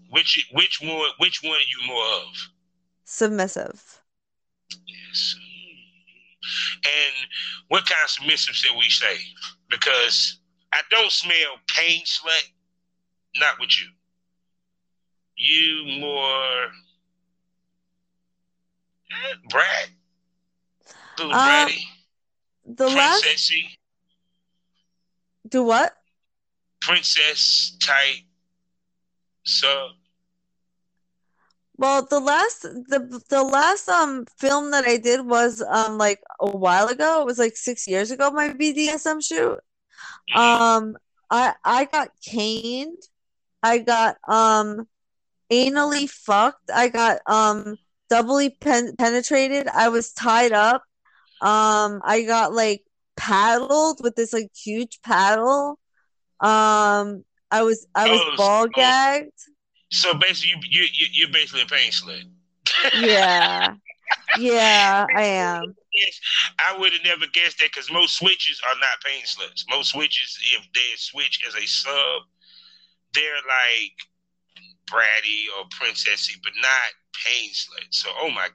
which one are you more of? Submissive. Yes. And what kind of submissive should we say? Because I don't smell pain slut. Not with you. You more brat. Little bratty, princessy. Do what? Princess type sub. Well, the last film that I did was like a while ago. It was like 6 years ago. My BDSM shoot. Mm-hmm. I got caned. I got anally fucked. I got doubly penetrated. I was tied up. I got like paddled with this like huge paddle. I was ball gagged. So basically, you're basically a pain slut. Yeah, yeah, I am. I would have never guessed that because most switches are not pain sluts. Most switches, if they switch as a sub, they're like bratty or princessy, but not pain slut. So, oh my,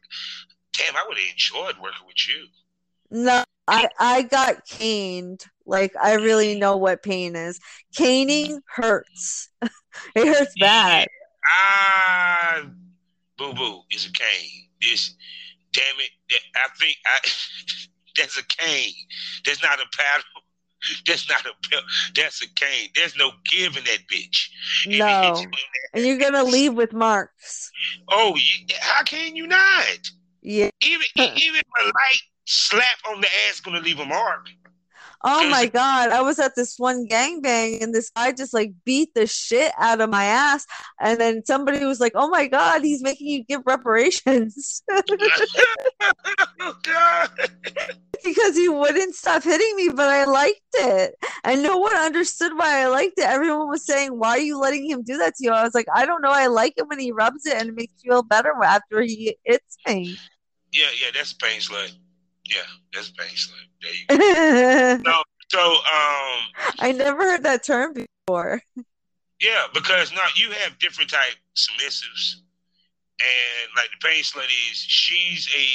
damn! I would have enjoyed working with you. No, I got caned. Like, I really know what pain is. Caning hurts. It hurts bad. Boo-boo is a cane. This, damn it, that's a cane. That's not a paddle. That's not a pill. That's a cane. There's no giving that bitch. No. And you're going to leave with marks. Oh, how can you not? Yeah. Even a light slap on the ass going to leave a mark. Oh my God. I was at this one gangbang and this guy just like beat the shit out of my ass. And then somebody was like, oh my God, he's making you give reparations. Oh God. Because he wouldn't stop hitting me, but I liked it. And no one understood why I liked it. Everyone was saying, why are you letting him do that to you? I was like, I don't know. I like it when he rubs it and it makes me feel better after he hits me. Yeah, that's a pain slut. Yeah, that's baseline. There you go. I never heard that term before. Yeah, because now you have different type submissives, and like the pain slut is she's a,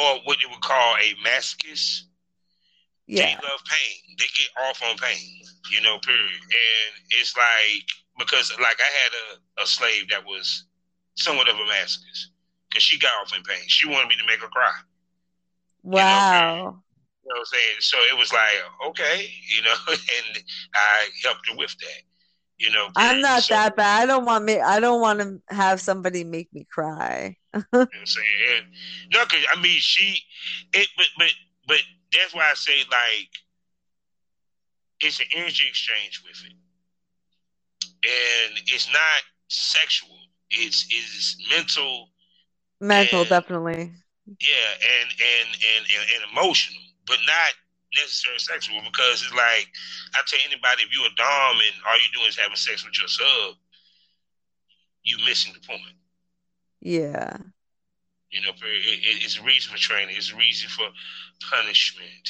or what they would call a masochist. Yeah. They love pain. They get off on pain, you know, period. And it's like, because like I had a slave that was somewhat of a masochist because she got off in pain. She wanted me to make her cry. Wow. You know what I'm saying? So it was like, okay, you know, and I helped her with that. You know, I'm not that bad. I don't want to have somebody make me cry. You know what I'm saying? No, because I mean, but that's why I say like it's an energy exchange with it, and it's not sexual. It's mental. Mental, and, definitely. Yeah, and emotional, but not necessarily sexual, because it's like I tell anybody, if you a dom and all you doing is having sex with your sub, you missing the point. Yeah, you know, it's a reason for training, it's a reason for punishment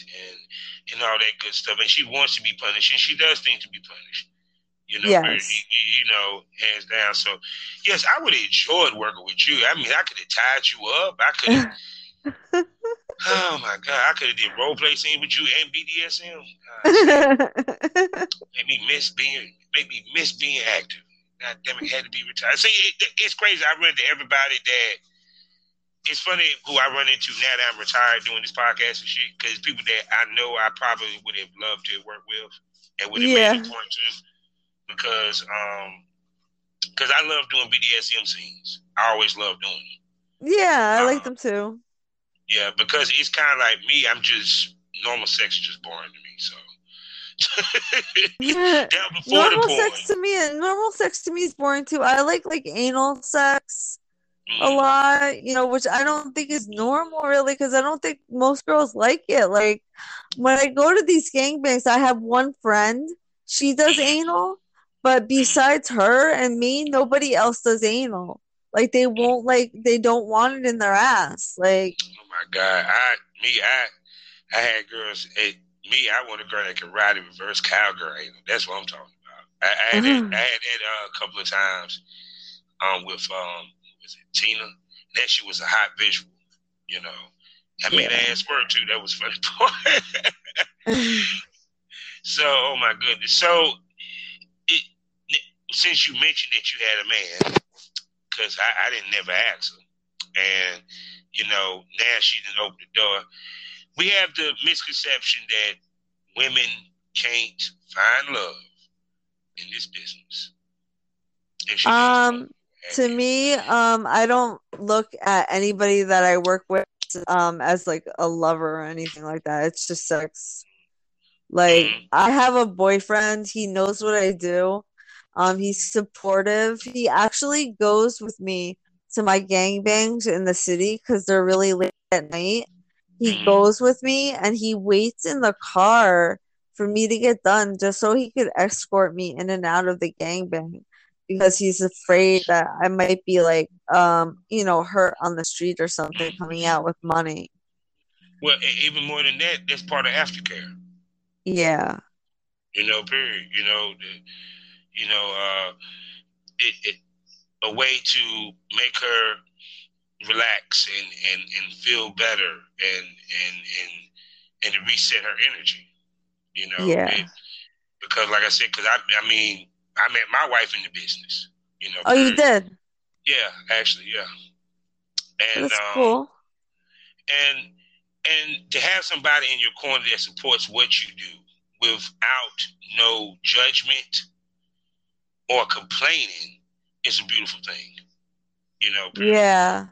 and all that good stuff. And she wants to be punished, and she does things to be punished. You know, yes. You know, hands down. So, yes, I would have enjoyed working with you. I mean, I could have tied you up. I could have. Oh my God! I could have did role play scene with you and BDSM. Make me miss being active. God damn it, had to be retired. See, it's crazy. I run into everybody that. It's funny who I run into now that I'm retired doing this podcast and shit, because people that I know I probably would have loved to work with and would have made it point to, because I love doing BDSM scenes. I always love doing them. Yeah, I like them too. Yeah, because it's kind of like me. I'm just normal sex is just boring to me. So yeah, normal sex to me is boring too. I like anal sex a lot, you know, which I don't think is normal really, because I don't think most girls like it. Like when I go to these gangbangs, I have one friend. She does anal, but besides her and me, nobody else does anal. Like they won't they don't want it in their ass. Like, oh my God, I had girls. I want a girl that can ride in reverse cowgirl anal. That's what I'm talking about. I had that a couple of times with was it Tina? That she was a hot visual, you know. I made her ass work too. That was funny part. So, oh my goodness. So, since you mentioned that you had a man, because I didn't never ask her, and you know now she didn't open the door. We have the misconception that women can't find love in this business. I don't look at anybody that I work with as like a lover or anything like that. It's just sex. Like I have a boyfriend. He knows what I do. He's supportive. He actually goes with me to my gangbangs in the city because they're really late at night. He goes with me and he waits in the car for me to get done just so he could escort me in and out of the gangbang, because he's afraid that I might be like, you know, hurt on the street or something coming out with money. Well, even more than that, that's part of aftercare. Yeah. You know, period. You know, a way to make her relax and feel better and to reset her energy, you know. Yeah. Because like I said, because I met my wife in the business, you know. Oh, you did? Yeah, actually, yeah. And that's cool. And to have somebody in your corner that supports what you do without no judgment or complaining is a beautiful thing, you know. Yeah.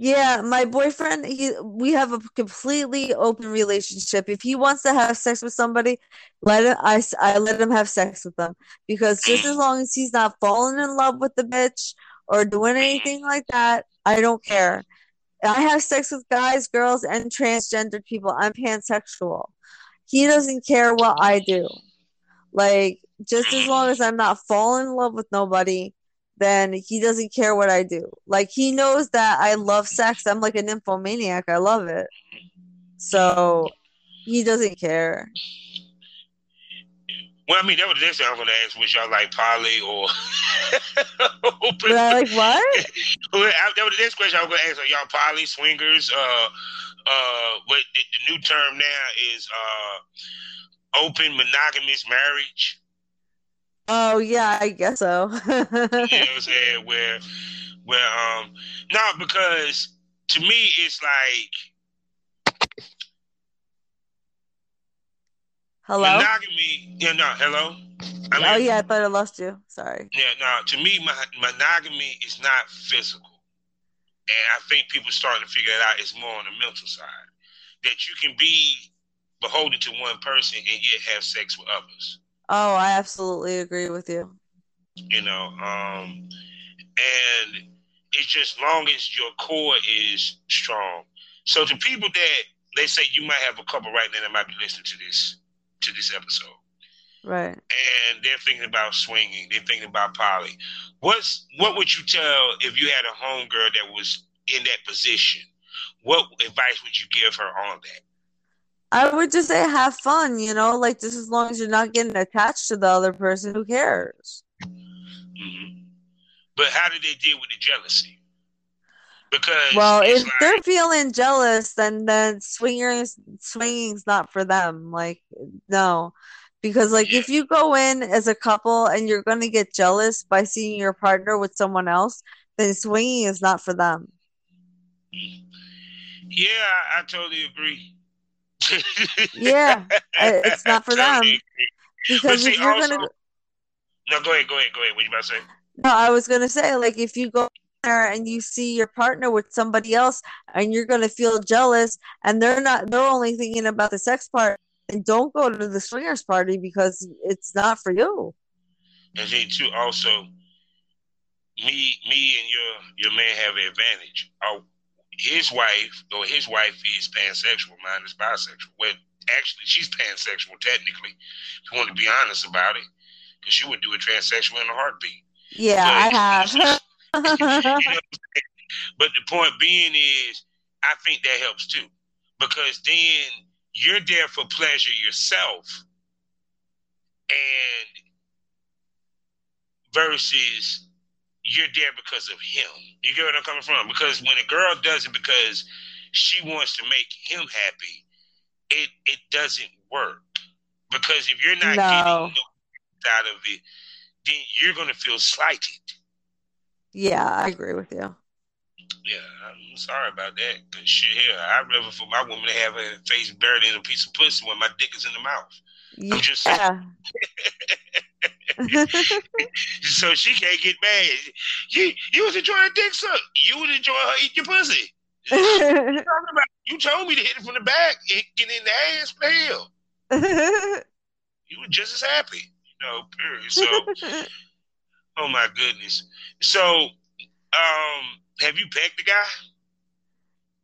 Yeah, my boyfriend, we have a completely open relationship. If he wants to have sex with somebody, I let him have sex with them, because just as long as he's not falling in love with the bitch or doing anything like that, I don't care. I have sex with guys, girls, and transgendered people. I'm pansexual. He doesn't care what I do. Like, just as long as I'm not falling in love with nobody, then he doesn't care what I do. Like, he knows that I love sex. I'm like a nymphomaniac. I love it. So he doesn't care. Well, I mean, that was the next thing I was going to ask. Was y'all like poly or... like what? That was the next question I was going to ask. Are y'all poly, swingers? What the new term now is open monogamous marriage. Oh, yeah, I guess so. You know what I'm saying? Where no, because to me, it's like... Hello? Monogamy, yeah, no, hello? I mean, oh, yeah, I thought I lost you. Sorry. Yeah, no, to me, monogamy is not physical. And I think people starting to figure it out. It's more on the mental side. That you can be beholden to one person and yet have sex with others. Oh, I absolutely agree with you. You know, and it's just long as your core is strong. So to people that, they say you might have a couple right now that might be listening to this episode. Right. And they're thinking about swinging. They're thinking about poly. What would you tell if you had a homegirl that was in that position? What advice would you give her on that? I would just say have fun, you know? Like, just as long as you're not getting attached to the other person, who cares? Mm-hmm. But how do they deal with the jealousy? Because... Well, if like, they're feeling jealous, then swinging's not for them. Like, no. Because, like, if you go in as a couple and you're going to get jealous by seeing your partner with someone else, then swinging is not for them. Yeah, I totally agree. Yeah, it's not for them. Because see, if you're also, gonna... No, go ahead. What you about to say? No, I was gonna say, like, if you go there and you see your partner with somebody else, and you're gonna feel jealous, and they're only thinking about the sex part, and don't go to the swingers party because it's not for you. And then too, also, me and your man have an advantage. His wife is pansexual. Mine is bisexual. Well, actually, she's pansexual, technically, if you want to be honest about it, because she would do a transsexual in a heartbeat. Yeah, but, I have. You know, but the point being is, I think that helps too, because then you're there for pleasure yourself, and versus... you're there because of him. You get where I'm coming from? Because when a girl does it because she wants to make him happy, it doesn't work. Because if you're not getting no out of it, then you're going to feel slighted. Yeah, I agree with you. Yeah, I'm sorry about that. But shit, hell, I'd rather for my woman to have her face buried in a piece of pussy when my dick is in the mouth. Yeah. I'm just saying. So she can't get mad. You was enjoying dick suck. You would enjoy her eat your pussy. You told me to hit it from the back and get in the ass. Hell, you were just as happy, you know. Period. So, oh my goodness. So, have you pegged a guy?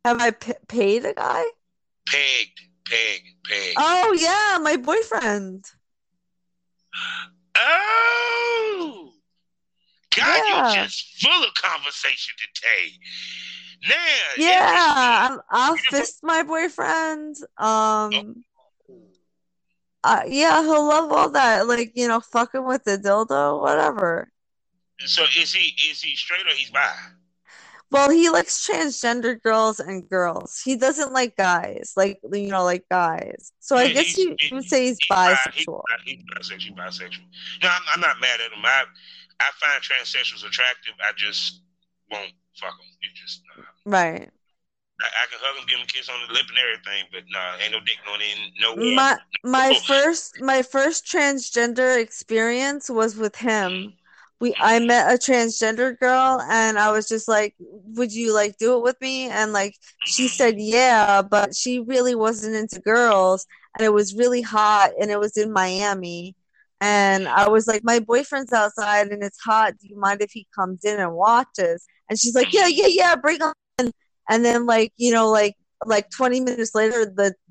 Have I paid a guy? Pegged. Oh yeah, my boyfriend. Oh, God, yeah. You're just full of conversation today. Now, yeah, I'll fist my boyfriend. Yeah, he'll love all that. Like, you know, fucking with the dildo, whatever. So is he straight or he's bi? Well, he likes transgender girls and girls. He doesn't like guys, like guys. So yeah, I guess you would say he's bisexual. He's bisexual. No, I'm not mad at him. I find transsexuals attractive. I just won't fuck them. Right. I can hug him, give him a kiss on the lip and everything, but nah, ain't no dick going in. No. My first transgender experience was with him. I met a transgender girl and I was just like, would you like do it with me? And like, she said, yeah, but she really wasn't into girls and it was really hot and it was in Miami. And I was like, my boyfriend's outside and it's hot. Do you mind if he comes in and watches? And she's like, yeah, bring on. And then like, you know, like 20 minutes later,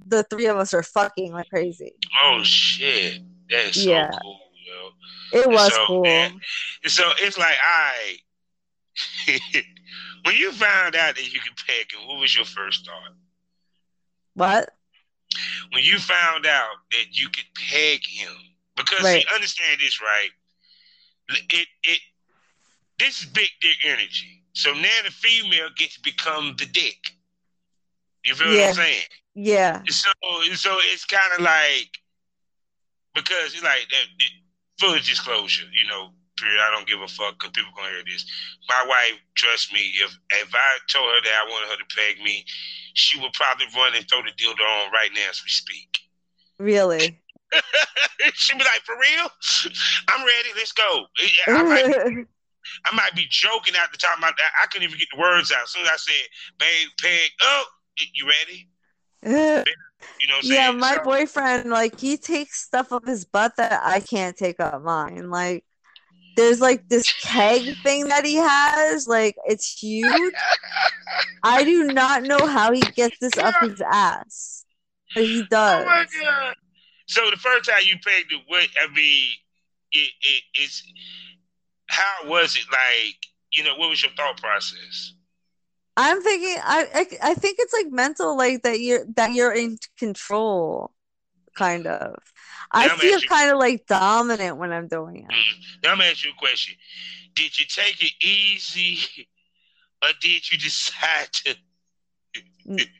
the three of us are fucking like crazy. Oh shit. That is so cool. It was cool. Man, so it's like, all right. When you found out that you could peg him, what was your first thought? What? When you found out that you could peg him, because right. See, understand this, right? This is big dick energy. So now the female gets to become the dick. You feel what I'm saying? Yeah. So it's kind of like, because it's like full disclosure, you know. Period. I don't give a fuck because people gonna hear this. My wife, trust me, if I told her that I wanted her to peg me, she would probably run and throw the dildo on right now as we speak. Really? She'd be like, "For real? I'm ready. Let's go." I might be joking at the time. I couldn't even get the words out. As soon as I said, "Babe, peg," oh, you ready? You know what I'm saying? Yeah, my boyfriend, like, he takes stuff up his butt that I can't take up mine. Like, there's like this keg thing that he has, like, it's huge. I do not know how he gets this up his ass, but he does. Oh my God. So the first time you pegged it, what I mean, it's how was it, like, you know, what was your thought process? I'm thinking, I think it's like mental, like that you're in control, kind of. I feel kind of like dominant when I'm doing it. Now I'm gonna ask you a question: did you take it easy, or did you decide to?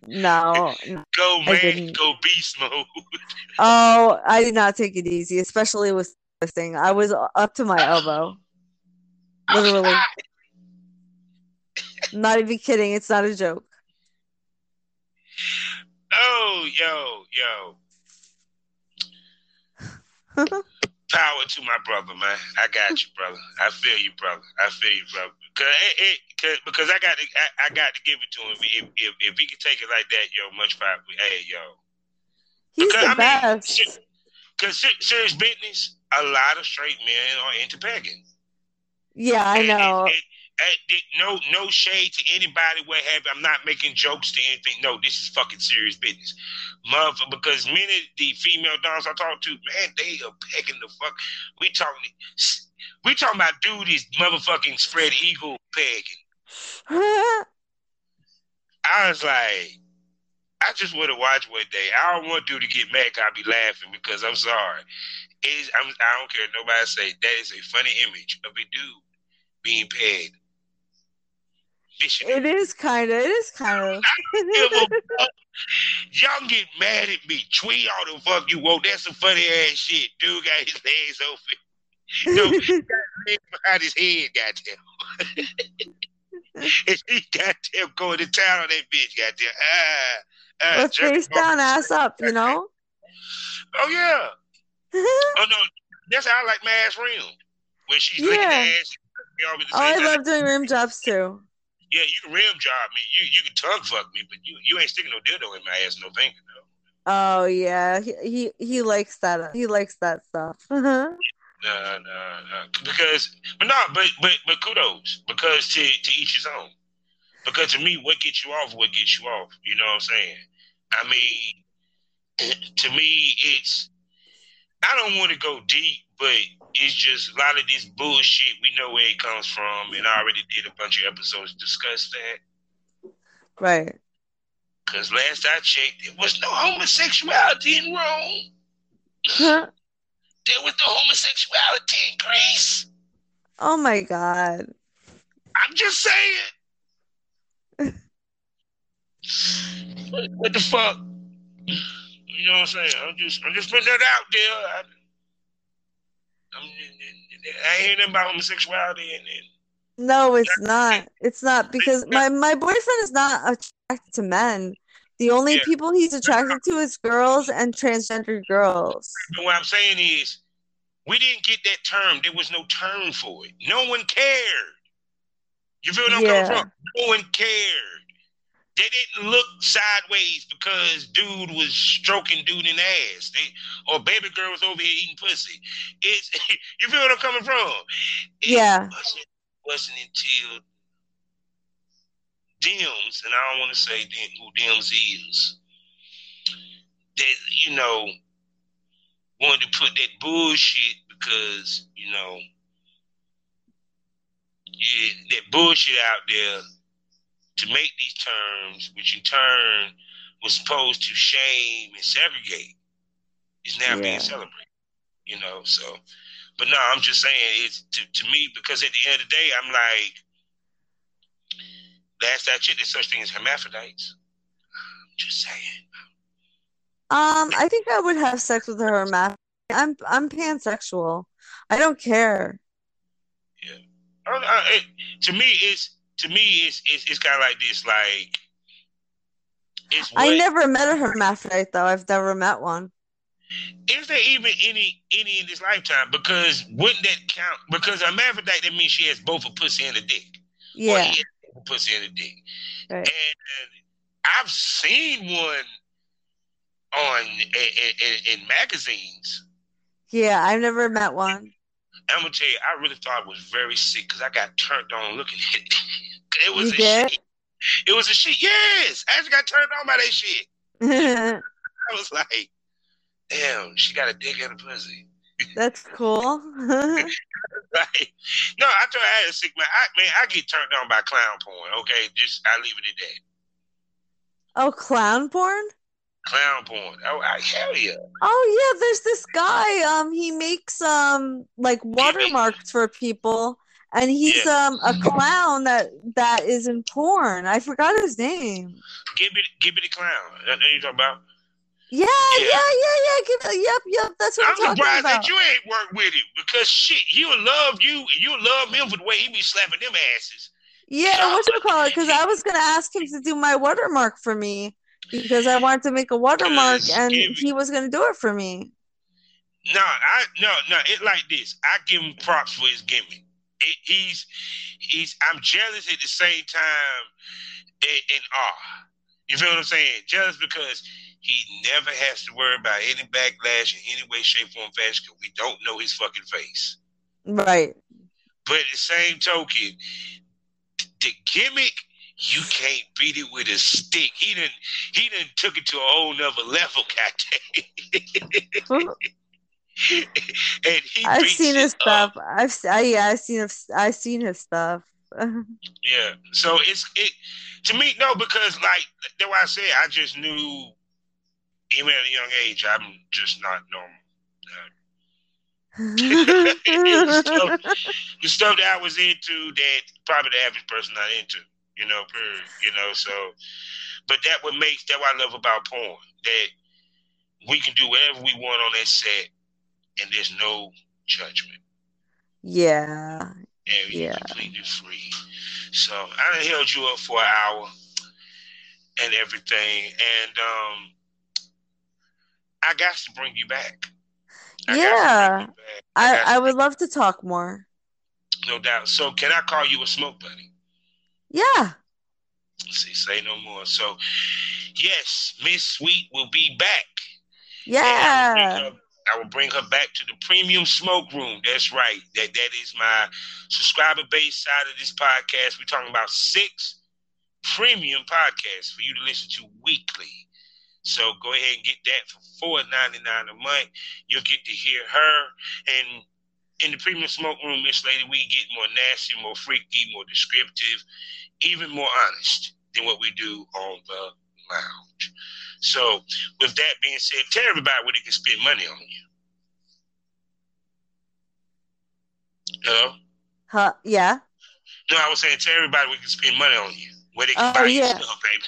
No. Go man, go beast mode. Oh, I did not take it easy, especially with this thing. I was up to my elbow, literally. Not even kidding. It's not a joke. Oh, yo. Power to my brother, man. I got you, brother. I feel you, brother. Because I got to give it to him. If he can take it like that, yo, much power. Hey, yo. He's the best. Because serious business, a lot of straight men are into pegging. Yeah, I know. No shade to anybody, what have you. I'm not making jokes to anything. No, this is fucking serious business, motherfucker. Because many of the female dogs I talk to, man, they are pegging the fuck. We talking about dude is motherfucking spread eagle pegging. I was like, I just want to watch one day. I don't want dude to get mad because I be laughing, because I'm sorry. I don't care what nobody say. That is a funny image of a dude being pegged. It is kind of. Y'all get mad at me. Tweet all the fuck you want. That's some funny ass shit. Dude got his legs open. No, he got legs behind his head, goddamn. And he goddamn going to town on that bitch, goddamn. But face down, ass up, you know? Oh, yeah. Oh, no. That's how I like my ass rim. When she's licking the ass. I love doing rim jobs too. Yeah, you can rim job me. You can tongue fuck me, but you ain't sticking no dildo in my ass, no finger though. Oh yeah, he likes that. He likes that stuff. No. But kudos, because to each his own. Because to me, what gets you off? You know what I'm saying? I mean, to me, it's, I don't want to go deep, but it's just a lot of this bullshit. We know where it comes from, and I already did a bunch of episodes to discuss that. Right. Because last I checked, there was no homosexuality in Rome. Huh? There was no homosexuality in Greece. Oh, my God. I'm just saying. What the fuck? You know what I'm saying? I'm just putting that out there. I ain't nothing about homosexuality. No, it's not. It's not, because my boyfriend is not attracted to men. The only people he's attracted to is girls and transgendered girls. And what I'm saying is, we didn't get that term. There was no term for it. No one cared. You feel what I'm coming from? No one cared. They didn't look sideways because dude was stroking dude in the ass. Or baby girl was over here eating pussy. It's, you feel where I'm coming from? It wasn't until Dems, and I don't want to say who Dems is, that, you know, wanted to put that bullshit, because, you know, that bullshit out there to make these terms, which in turn was supposed to shame and segregate is now being celebrated, you know. So, but no, I'm just saying it's to me, because at the end of the day, I'm like, last I checked, there's such thing as hermaphrodites. I'm just saying. I think I would have sex with a hermaphrodite. I'm pansexual. I don't care. Yeah. To me, it's kind of like this. Like, it's what, I never met a hermaphrodite, though. I've never met one. Is there even any in this lifetime? Because wouldn't that count? Because a hermaphrodite, that means she has both a pussy and a dick. Yeah. Or he has both a pussy and a dick. Right. And I've seen one on in magazines. Yeah, I've never met one. I'm gonna tell you, I really thought it was very sick because I got turned on looking at it. It was shit. It was a shit. Yes, I just got turned on by that shit. I was like, damn, she got a dick and a pussy. That's cool. Like, no, I told her I had a sick man. I get turned on by clown porn. Okay, just I leave it at that. Oh, clown porn. Clown porn. Oh, hell yeah. Oh, yeah. There's this guy. He makes like watermarks for people, and he's a clown that is in porn. I forgot his name. Give me the clown. That's what you talking about? Yeah. Yep. That's what I'm talking about. I'm surprised that you ain't worked with him, because shit, he'll love you, and you'll love him for the way he be slapping them asses. Yeah, whatchamacallit? Because I was gonna ask him to do my watermark for me, because I wanted to make a watermark, and he was going to do it for me. No, it's like this. I give him props for his gimmick. I'm jealous at the same time in awe. You feel what I'm saying? Jealous because he never has to worry about any backlash in any way, shape, form, fashion, because we don't know his fucking face. Right. But at the same token, the gimmick, you can't beat it with a stick. He done took it to a whole nother level, goddamn. And I've seen his stuff. I've seen his stuff. Yeah. So it's to me, no, because like that's why I said I just knew even at a young age I'm just not normal. The stuff that I was into that probably the average person not into. You know, so, but that's what I love about porn, that we can do whatever we want on that set and there's no judgment. Yeah. And you're completely free. So I done held you up for an hour and everything. And, I got to bring you back. I would love to talk more. No doubt. So can I call you a smoke buddy? Yeah. See, say no more. So, yes, Miss Sweet will be back. Yeah. I will bring her back to the premium smoke room. That's right. That is my subscriber-based side of this podcast. We're talking about 6 premium podcasts for you to listen to weekly. So go ahead and get that for $4.99 a month. You'll get to hear her. And in the premium smoke room, Miss Lady, we get more nasty, more freaky, more descriptive, even more honest than what we do on the lounge. So, with that being said, tell everybody where they can spend money on you. Hello? Yeah? No, I was saying tell everybody where they can spend money on you. Where they can buy your stuff, baby.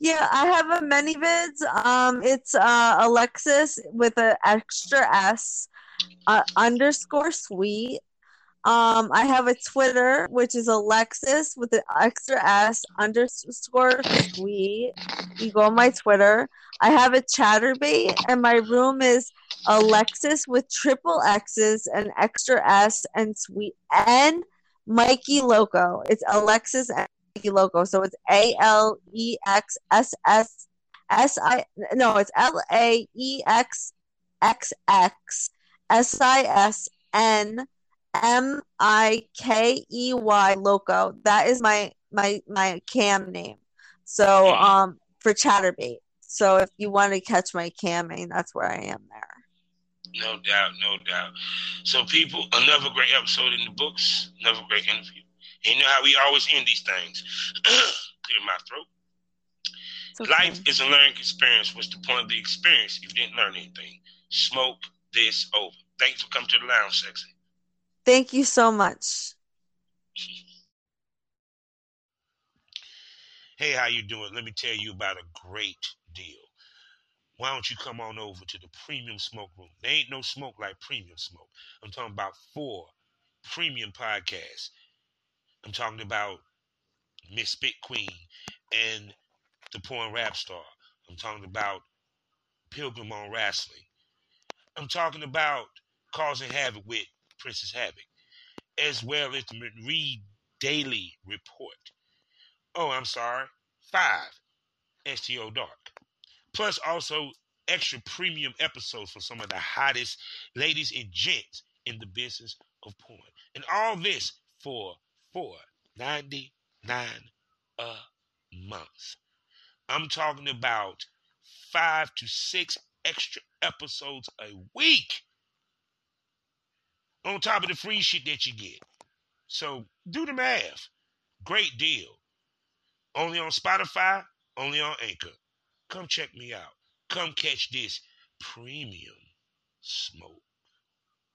Yeah, I have a ManyVids. It's Alexis with an extra S underscore sweet. I have a Twitter, which is Alexis with an extra S underscore sweet. You go on my Twitter. I have a Chaturbate, and my room is Alexis with triple X's and extra S and sweet and Mikey Loco. It's Alexis and Mikey Loco. So it's Alexsismikey Loco. That is my cam name. So for Chaturbate. So if you want to catch my camming, that's where I am there. No doubt. So people, another great episode in the books, another great interview. And you know how we always end these things. Clear my throat. Okay. Life is a learning experience. What's the point of the experience if you didn't learn anything? Smoke this over. Thanks for coming to the lounge, Sexy. Thank you so much. Hey, how you doing? Let me tell you about a great deal. Why don't you come on over to the Premium Smoke Room? There ain't no smoke like Premium Smoke. I'm talking about 4 premium podcasts. I'm talking about Miss Spit Queen and the Porn Rap Star. I'm talking about Pilgrim on Wrestling. I'm talking about Causing Havoc with Princess Havoc, as well as the Read Daily Report. Oh, I'm sorry, 5, STO Dark. Plus also extra premium episodes for some of the hottest ladies and gents in the business of porn. And all this for $4.99 a month. I'm talking about 5 to 6 extra episodes a week on top of the free shit that you get. So do the math. Great deal. Only on Spotify, only on Anchor. Come check me out. Come catch this premium smoke.